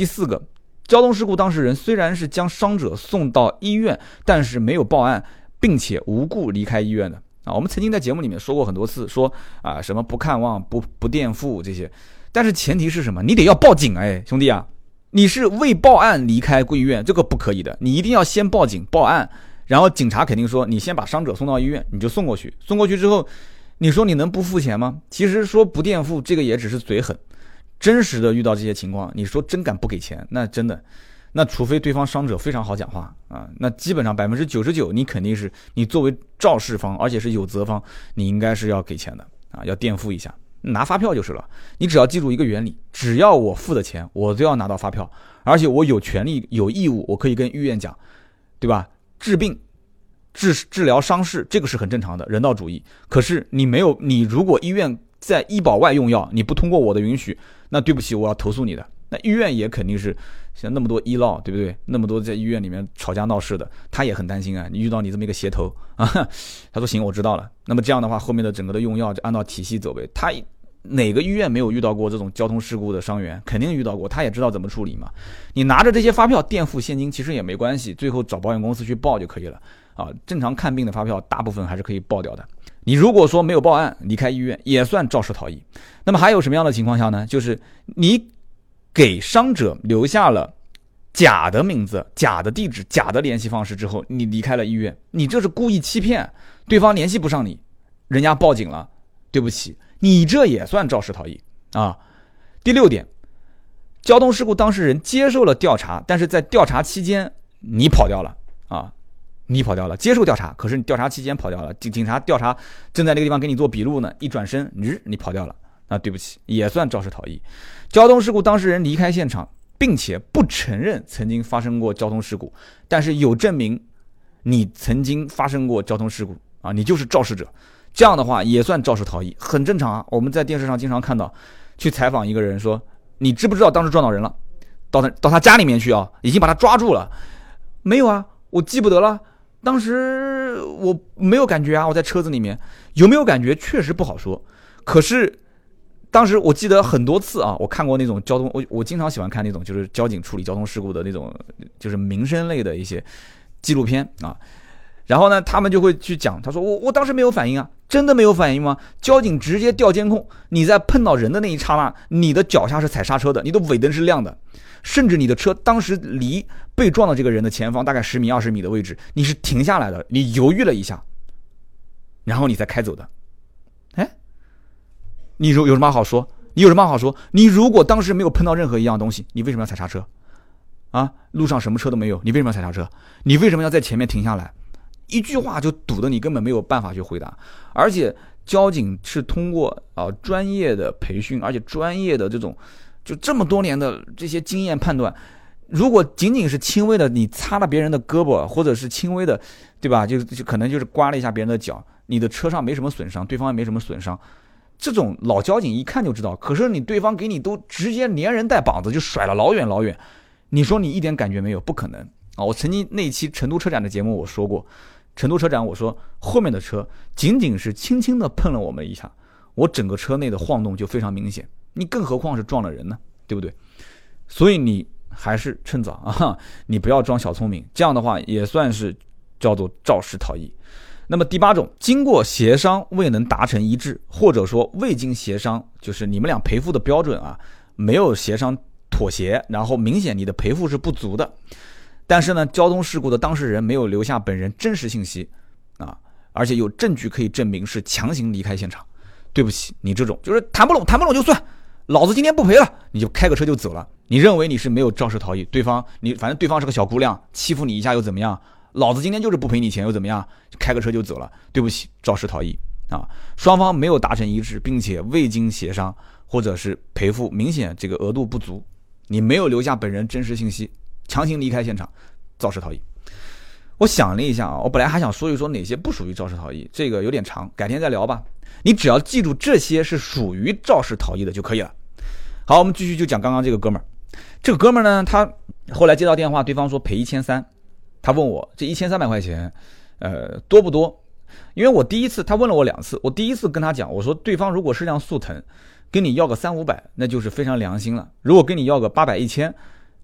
四个，交通事故当事人虽然是将伤者送到医院，但是没有报案并且无故离开医院的啊。我们曾经在节目里面说过很多次，说啊什么不看望、不垫付这些，但是前提是什么？你得要报警，哎，兄弟啊，你是未报案离开医院，这个不可以的，你一定要先报警报案，然后警察肯定说你先把伤者送到医院，你就送过去，送过去之后，你说你能不付钱吗？其实说不垫付这个也只是嘴狠，真实的遇到这些情况，你说真敢不给钱，那真的，那除非对方伤者非常好讲话啊，那基本上 99% 你肯定是你作为肇事方，而且是有责方，你应该是要给钱的啊，要垫付一下，拿发票就是了。你只要记住一个原理，只要我付的钱，我都要拿到发票，而且我有权利有义务，我可以跟医院讲，对吧？治病、治疗伤势，这个是很正常的，人道主义。可是你没有，你如果医院在医保外用药，你不通过我的允许，那对不起，我要投诉你的。那医院也肯定是像那么多医闹，对不对？那么多在医院里面吵架闹事的，他也很担心啊。你遇到你这么一个邪头啊，他说行，我知道了。那么这样的话，后面的整个的用药就按照体系走呗。他哪个医院没有遇到过这种交通事故的伤员？肯定遇到过，他也知道怎么处理嘛。你拿着这些发票垫付现金，其实也没关系，最后找保险公司去报就可以了啊。正常看病的发票大部分还是可以报掉的。你如果说没有报案离开医院，也算肇事逃逸。那么还有什么样的情况下呢？就是你给伤者留下了假的名字、假的地址、假的联系方式之后，你离开了医院，你这是故意欺骗，对方联系不上你，人家报警了，对不起，你这也算肇事逃逸啊。第六点，交通事故当事人接受了调查，但是在调查期间你跑掉了啊，你跑掉了，接受调查，可是你调查期间跑掉了，警察调查正在那个地方给你做笔录呢，一转身，你跑掉了。那对不起，也算肇事逃逸。交通事故当事人离开现场，并且不承认曾经发生过交通事故，但是有证明你曾经发生过交通事故啊，你就是肇事者。这样的话也算肇事逃逸，很正常啊。我们在电视上经常看到，去采访一个人说，你知不知道当时撞到人了？到他家里面去啊，已经把他抓住了。没有啊，我记不得了，当时我没有感觉啊，我在车子里面有没有感觉确实不好说，可是。当时我记得很多次啊，我看过那种交通，我经常喜欢看那种就是交警处理交通事故的那种，就是民生类的一些纪录片啊。然后呢，他们就会去讲，他说我当时没有反应啊，真的没有反应吗？交警直接调监控，你在碰到人的那一刹那，你的脚下是踩刹车的，你的尾灯是亮的，甚至你的车当时离被撞的这个人的前方大概10米、20米的位置，你是停下来的，你犹豫了一下，然后你才开走的。你有什么好说？你有什么好说？你如果当时没有碰到任何一样东西，你为什么要踩刹车？啊，路上什么车都没有，你为什么要踩刹车？你为什么要在前面停下来？一句话就堵得你根本没有办法去回答。而且交警是通过专业的培训，而且专业的这种就这么多年的这些经验判断。如果仅仅是轻微的你擦了别人的胳膊，或者是轻微的，对吧？就可能就是刮了一下别人的脚，你的车上没什么损伤，对方也没什么损伤。这种老交警一看就知道，可是你对方给你都直接连人带膀子就甩了老远老远，你说你一点感觉没有，不可能啊！我曾经那一期成都车展的节目我说过，成都车展我说后面的车仅仅是轻轻的碰了我们一下，我整个车内的晃动就非常明显，你更何况是撞了人呢，对不对？所以你还是趁早啊，你不要装小聪明，这样的话也算是叫做肇事逃逸。那么第八种，经过协商未能达成一致，或者说未经协商，就是你们俩赔付的标准啊，没有协商妥协，然后明显你的赔付是不足的，但是呢，交通事故的当事人没有留下本人真实信息啊，而且有证据可以证明是强行离开现场，对不起，你这种就是谈不拢就算老子今天不赔了，你就开个车就走了。你认为你是没有肇事逃逸，反正对方是个小姑娘，欺负你一下又怎么样？老子今天就是不赔你钱又怎么样？开个车就走了，对不起，肇事逃逸啊！双方没有达成一致，并且未经协商，或者是赔付明显这个额度不足，你没有留下本人真实信息，强行离开现场，肇事逃逸。我想了一下啊，我本来还想说一说哪些不属于肇事逃逸，这个有点长，改天再聊吧。你只要记住这些是属于肇事逃逸的就可以了。好，我们继续就讲刚刚这个哥们儿。这个哥们儿呢，他后来接到电话，对方说赔1300，他问我这1300块钱，多不多？因为我第一次他问了我两次，我第一次跟他讲，我说对方如果是辆速腾，跟你要个300-500，那就是非常良心了；如果跟你要个800-1000，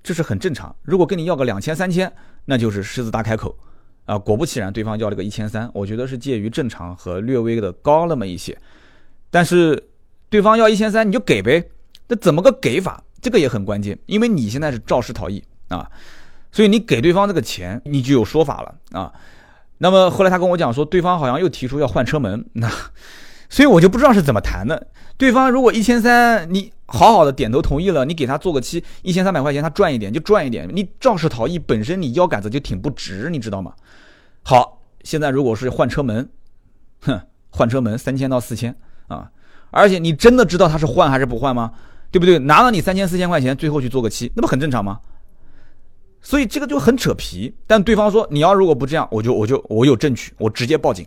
这是很正常；如果跟你要个2000-3000，那就是狮子大开口。啊，果不其然，对方要了个1300，我觉得是介于正常和略微的高那么一些。但是对方要1300，你就给呗，那怎么个给法？这个也很关键，因为你现在是肇事逃逸啊，所以你给对方这个钱，你就有说法了啊。那么后来他跟我讲说，对方好像又提出要换车门，那所以我就不知道是怎么谈的。对方如果1300，你好好的点头同意了，你给他做个期1300块钱，他赚一点就赚一点，你肇事逃逸本身你腰杆子就挺不直，你知道吗？好，现在如果是换车门，换车门3000到4000啊，而且你真的知道他是换还是不换吗？对不对？拿了你3000-4000块钱，最后去做个期，那不很正常吗？所以这个就很扯皮。但对方说你要如果不这样，我有证据，我直接报警。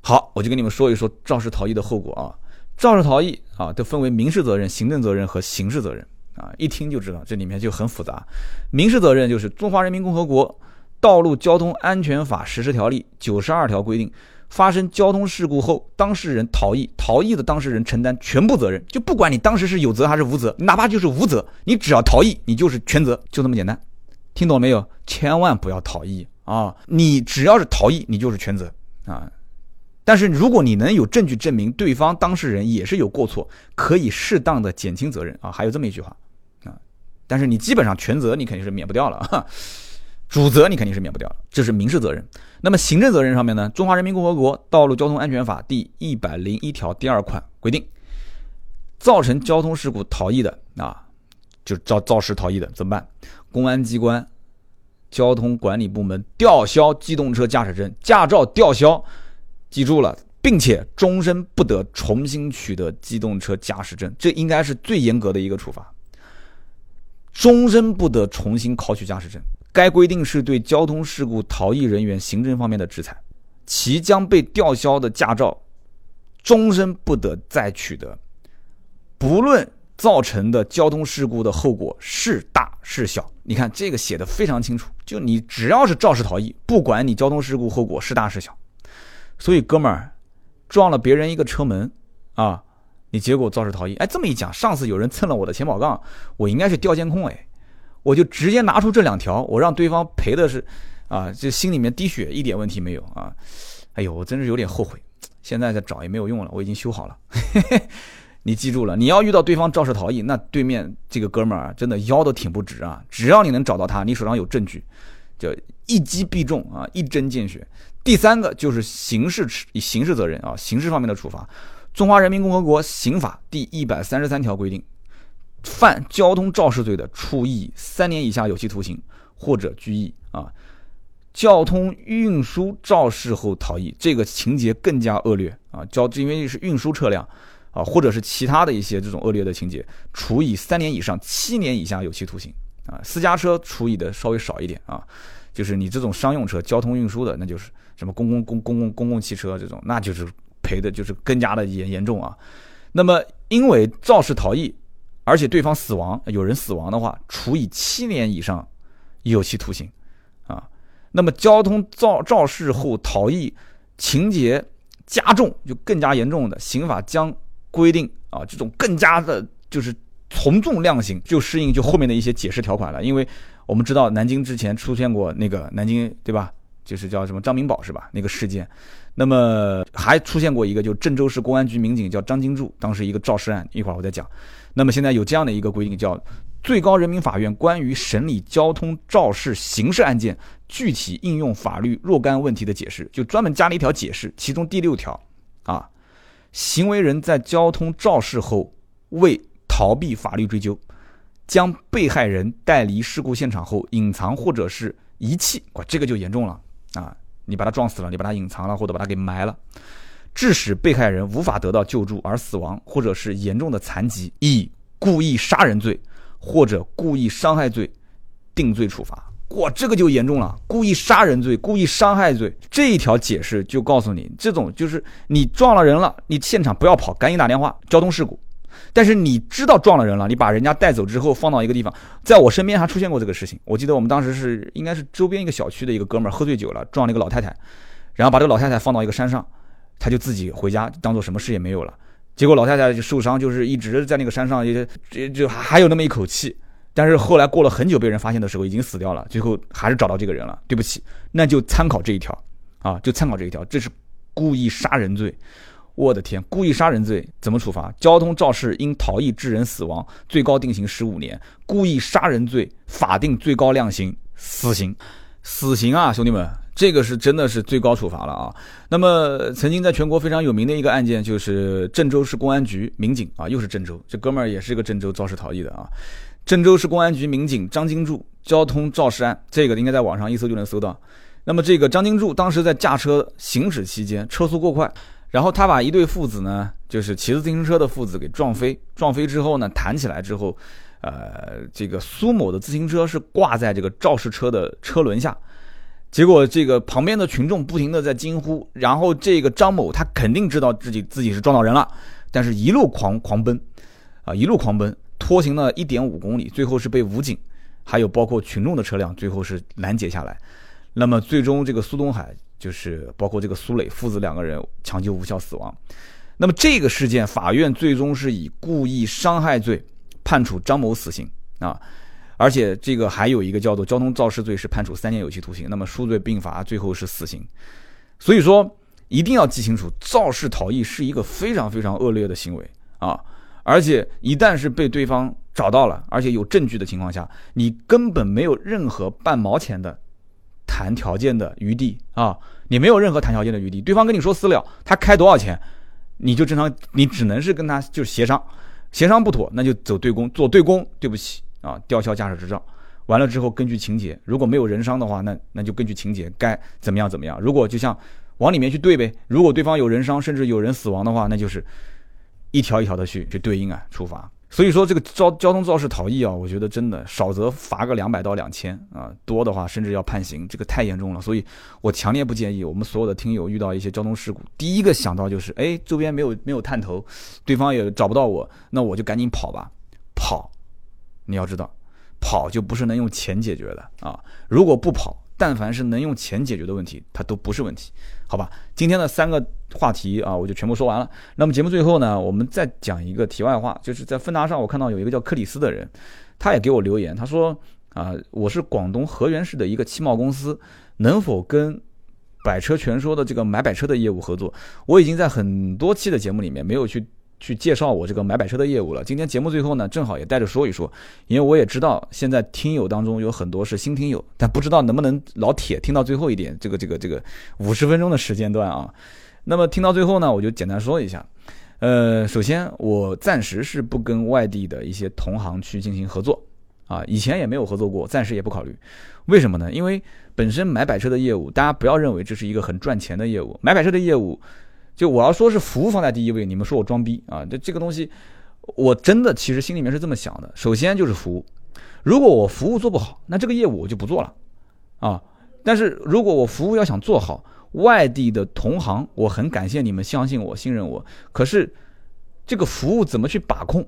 好，我就跟你们说一说肇事逃逸的后果啊。肇事逃逸啊，都分为民事责任、行政责任和刑事责任啊。一听就知道这里面就很复杂。民事责任就是《中华人民共和国道路交通安全法实施条例》92条规定，发生交通事故后，当事人逃逸，逃逸的当事人承担全部责任，就不管你当时是有责还是无责，哪怕就是无责，你只要逃逸，你就是全责，就这么简单。听懂了没有？千万不要逃逸啊！你只要是逃逸，你就是全责啊。但是如果你能有证据证明对方当事人也是有过错，可以适当的减轻责任啊。还有这么一句话啊，但是你基本上全责你肯定是免不掉了。主责你肯定是免不掉了，这是民事责任。那么行政责任上面呢，《中华人民共和国道路交通安全法》第101条第2款规定，造成交通事故逃逸的啊，就是肇事逃逸的怎么办？公安机关、交通管理部门吊销机动车驾驶证、驾照吊销，记住了，并且终身不得重新取得机动车驾驶证，这应该是最严格的一个处罚，终身不得重新考取驾驶证。该规定是对交通事故逃逸人员行政方面的制裁，其将被吊销的驾照终身不得再取得，不论造成的交通事故的后果是大是小。你看这个写的非常清楚，就你只要是肇事逃逸，不管你交通事故后果是大是小。所以哥们儿撞了别人一个车门啊，你结果肇事逃逸。哎，这么一讲，上次有人蹭了我的前保杠，我应该去调监控，哎，我就直接拿出这两条，我让对方赔的是，啊，这心里面滴血，一点问题没有啊！哎呦，我真是有点后悔，现在再找也没有用了，我已经修好了。你记住了，你要遇到对方肇事逃逸，那对面这个哥们儿真的腰都挺不直啊！只要你能找到他，你手上有证据，就一击必中啊，一针见血。第三个就是刑事责任啊，刑事方面的处罚，《中华人民共和国刑法》第133条规定。犯交通肇事罪的，处以3年以下有期徒刑或者拘役啊。交通运输肇事后逃逸，这个情节更加恶劣啊，因为是运输车辆啊，或者是其他的一些这种恶劣的情节，处以3年以上7年以下有期徒刑啊。私家车处以的稍微少一点啊，就是你这种商用车、交通运输的，那就是什么公共汽车这种，那就是赔的就是更加的严重啊。那么因为肇事逃逸。而且对方死亡，有人死亡的话，处以7年以上有期徒刑啊。那么交通肇事后逃逸情节加重，就更加严重的，刑法将规定啊，这种更加的就是从重量刑，就适应就后面的一些解释条款了。因为我们知道南京之前出现过那个南京，对吧？就是叫什么张明宝是吧？那个事件。那么还出现过一个，就郑州市公安局民警叫张金柱，当时一个肇事案，一会儿我再讲。那么现在有这样的一个规定，叫《最高人民法院关于审理交通肇事刑事案件具体应用法律若干问题的解释》，就专门加了一条解释，其中第6条啊，行为人在交通肇事后为逃避法律追究，将被害人带离事故现场后隐藏或者是遗弃，这个就严重了啊！你把他撞死了，你把他隐藏了，或者把他给埋了，致使被害人无法得到救助而死亡，或者是严重的残疾，以故意杀人罪或者故意伤害罪定罪处罚。这个就严重了，故意杀人罪、故意伤害罪，这一条解释就告诉你，这种就是你撞了人了，你现场不要跑，赶紧打电话，交通事故。但是你知道撞了人了，你把人家带走之后放到一个地方，在我身边还出现过这个事情。我记得我们当时是应该是周边一个小区的一个哥们儿喝醉酒了，撞了一个老太太，然后把这个老太太放到一个山上，他就自己回家，当做什么事也没有了。结果老太太受伤，就是一直在那个山上，就还有那么一口气。但是后来过了很久被人发现的时候已经死掉了，最后还是找到这个人了，对不起，那就参考这一条啊，就参考这一条，这是故意杀人罪。我的天，故意杀人罪怎么处罚？交通肇事因逃逸致人死亡，最高定刑15年；故意杀人罪法定最高量刑死刑。死刑啊，兄弟们，这个是真的是最高处罚了啊。那么曾经在全国非常有名的一个案件，就是郑州市公安局民警啊，又是郑州，这哥们儿也是个郑州肇事逃逸的啊。郑州市公安局民警张金柱交通肇事案，这个应该在网上一搜就能搜到。那么这个张金柱当时在驾车行驶期间车速过快，然后他把一对父子呢，就是骑自行车的父子给撞飞，撞飞之后呢弹起来之后，这个苏某的自行车是挂在这个肇事车的车轮下，结果这个旁边的群众不停的在惊呼，然后这个张某他肯定知道自己是撞到人了，但是一路狂奔啊，一路狂奔。拖行了 1.5 公里，最后是被武警还有包括群众的车辆最后是拦截下来。那么最终这个苏东海就是包括这个苏磊父子两个人抢救无效死亡。那么这个事件法院最终是以故意伤害罪判处张某死刑啊，而且这个还有一个叫做交通肇事罪是判处3年有期徒刑，那么数罪并罚最后是死刑。所以说一定要记清楚，肇事逃逸是一个非常非常恶劣的行为啊。而且一旦是被对方找到了，而且有证据的情况下，你根本没有任何半毛钱的谈条件的余地啊！你没有任何谈条件的余地，对方跟你说私了，他开多少钱，你就正常，你只能是跟他就是协商，协商不妥，那就走对公，做对公，对不起啊，吊销驾驶执照。完了之后，根据情节，如果没有人伤的话，那就根据情节该怎么样怎么样。如果就像往里面去对呗，如果对方有人伤，甚至有人死亡的话，那就是。一条一条的去对应啊处罚。所以说这个交通肇事逃逸啊，我觉得真的少则罚个200到2000啊，多的话甚至要判刑，这个太严重了。所以我强烈不建议我们所有的听友遇到一些交通事故，第一个想到就是周边没有探头，对方也找不到我，那我就赶紧跑吧。跑，你要知道，跑就不是能用钱解决的啊。如果不跑，但凡是能用钱解决的问题，它都不是问题，好吧？今天的3个话题啊，我就全部说完了。那么节目最后呢，我们再讲一个题外话，就是在芬达上，我看到有一个叫克里斯的人，他也给我留言，他说啊，我是广东河源市的一个汽贸公司，能否跟百车全说的这个买百车的业务合作？我已经在很多期的节目里面没有去介绍我这个买百车的业务了。今天节目最后呢，正好也带着说一说，因为我也知道现在听友当中有很多是新听友，但不知道能不能老铁听到最后一点这个50分钟的时间段啊。那么听到最后呢，我就简单说一下。首先我暂时是不跟外地的一些同行去进行合作啊，以前也没有合作过，暂时也不考虑。为什么呢？因为本身买百车的业务，大家不要认为这是一个很赚钱的业务，买百车的业务。就我要说是服务放在第一位，你们说我装逼啊？这个东西，我真的其实心里面是这么想的。首先就是服务，如果我服务做不好，那这个业务我就不做了啊。但是如果我服务要想做好，外地的同行，我很感谢你们相信我、信任我。可是这个服务怎么去把控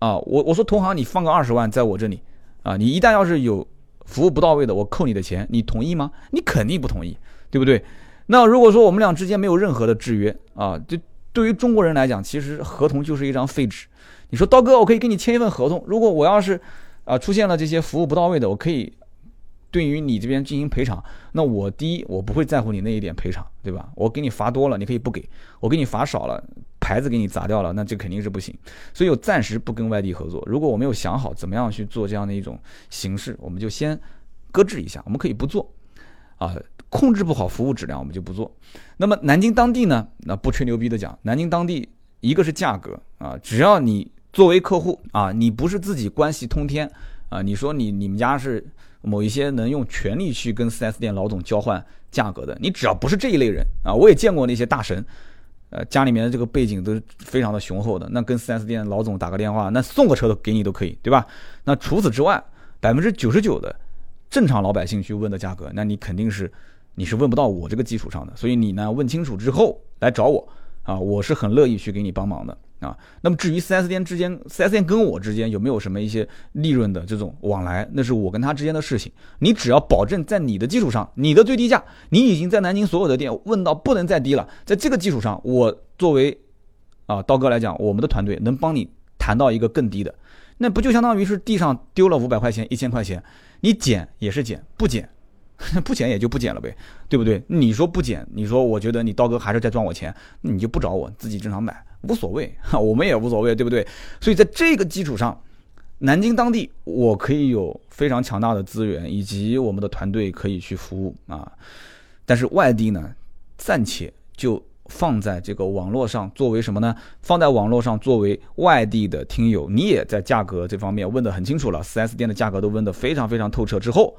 啊？我说同行，你放个20万在我这里啊，你一旦要是有服务不到位的，我扣你的钱，你同意吗？你肯定不同意，对不对？那如果说我们俩之间没有任何的制约啊，就对于中国人来讲，其实合同就是一张废纸。你说刀哥，我可以给你签一份合同，如果我要是出现了这些服务不到位的，我可以对于你这边进行赔偿。那我第一，我不会在乎你那一点赔偿，对吧？我给你罚多了，你可以不给；我给你罚少了，牌子给你砸掉了，那这肯定是不行。所以我暂时不跟外地合作。如果我没有想好怎么样去做这样的一种形式，我们就先搁置一下，我们可以不做啊。控制不好服务质量，我们就不做。那么南京当地呢？那不吹牛逼的讲，南京当地一个是价格啊，只要你作为客户啊，你不是自己关系通天啊，你说你们家是某一些能用权力去跟 4S 店老总交换价格的，你只要不是这一类人啊，我也见过那些大神，家里面的这个背景都是非常的雄厚的，那跟 4S 店老总打个电话，那送个车都给你都可以，对吧？那除此之外 99% 的正常老百姓去问的价格，那你肯定是你是问不到我这个基础上的，所以你呢问清楚之后来找我啊，我是很乐意去给你帮忙的啊。那么至于 4S 店之间 ，4S 店跟我之间有没有什么一些利润的这种往来，那是我跟他之间的事情。你只要保证在你的基础上，你的最低价，你已经在南京所有的店问到不能再低了，在这个基础上，我作为啊刀哥来讲，我们的团队能帮你谈到一个更低的，那不就相当于是地上丢了500块钱、1000块钱，你捡也是捡，不捡。不捡也就不捡了呗，对不对？你说不捡，你说我觉得你刀哥还是在赚我钱，你就不找我，自己正常买，无所谓，我们也无所谓，对不对？所以在这个基础上，南京当地我可以有非常强大的资源，以及我们的团队可以去服务啊。但是外地呢，暂且就放在这个网络上作为什么呢？放在网络上作为外地的听友，你也在价格这方面问得很清楚了 ，4S 店的价格都问得非常非常透彻之后。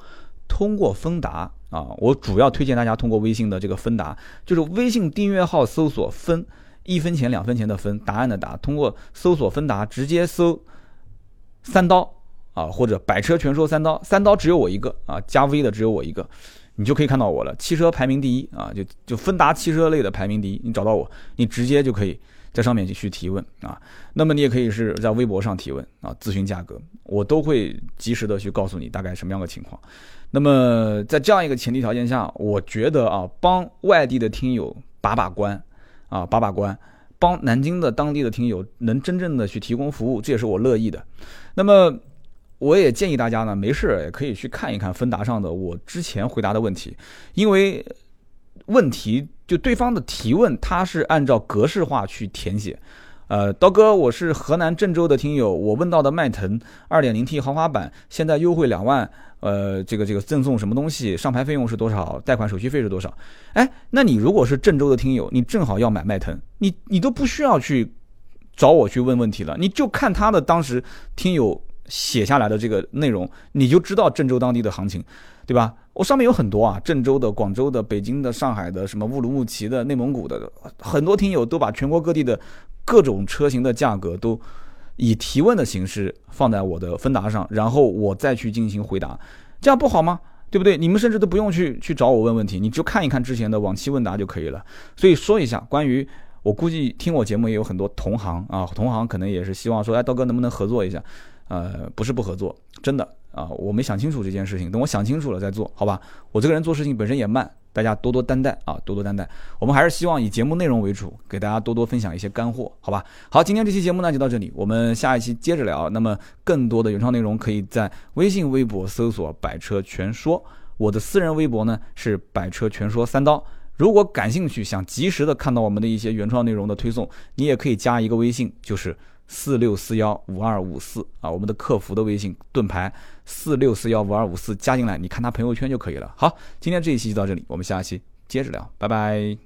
通过芬达啊，我主要推荐大家通过微信的这个芬达，就是微信订阅号搜索芬，1分钱2分钱的芬，答案的答，通过搜索芬达直接搜三刀啊，或者百车全说三刀，三刀只有我一个啊，加 V 的只有我一个，你就可以看到我了，汽车排名第一啊，就芬达汽车类的排名第一，你找到我，你直接就可以在上面去提问啊，那么你也可以是在微博上提问啊，咨询价格，我都会及时的去告诉你大概什么样的情况。那么在这样一个前提条件下，我觉得啊，帮外地的听友把把关啊，把把关，帮南京的当地的听友能真正的去提供服务，这也是我乐意的。那么我也建议大家呢，没事也可以去看一看芬达上的我之前回答的问题，因为问题就对方的提问，他是按照格式化去填写。刀哥，我是河南郑州的听友，我问到的迈腾 2.0T 豪华版现在优惠2万，这个赠送什么东西，上牌费用是多少，贷款手续费是多少？哎，那你如果是郑州的听友，你正好要买迈腾，你都不需要去找我去问问题了，你就看他的当时听友写下来的这个内容，你就知道郑州当地的行情，对吧？我上面有很多啊，郑州的、广州的、北京的、上海的、什么乌鲁木齐的、内蒙古的，很多听友都把全国各地的各种车型的价格都以提问的形式放在我的芬达上，然后我再去进行回答，这样不好吗？对不对？你们甚至都不用去找我问问题，你就看一看之前的往期问答就可以了。所以说一下关于。我估计听我节目也有很多同行啊，同行可能也是希望说，哎，刀哥能不能合作一下？不是不合作，真的啊，我没想清楚这件事情，等我想清楚了再做，好吧？我这个人做事情本身也慢，大家多多担待啊，多多担待。我们还是希望以节目内容为主，给大家多多分享一些干货，好吧？好，今天这期节目呢就到这里，我们下一期接着聊。那么更多的原创内容可以在微信、微博搜索“百车全说”，我的私人微博呢是“百车全说三刀”。如果感兴趣，想及时的看到我们的一些原创内容的推送，你也可以加一个微信，就是46415254啊，我们的客服的微信盾牌46415254加进来，你看他朋友圈就可以了。好，今天这一期就到这里，我们下一期接着聊，拜拜。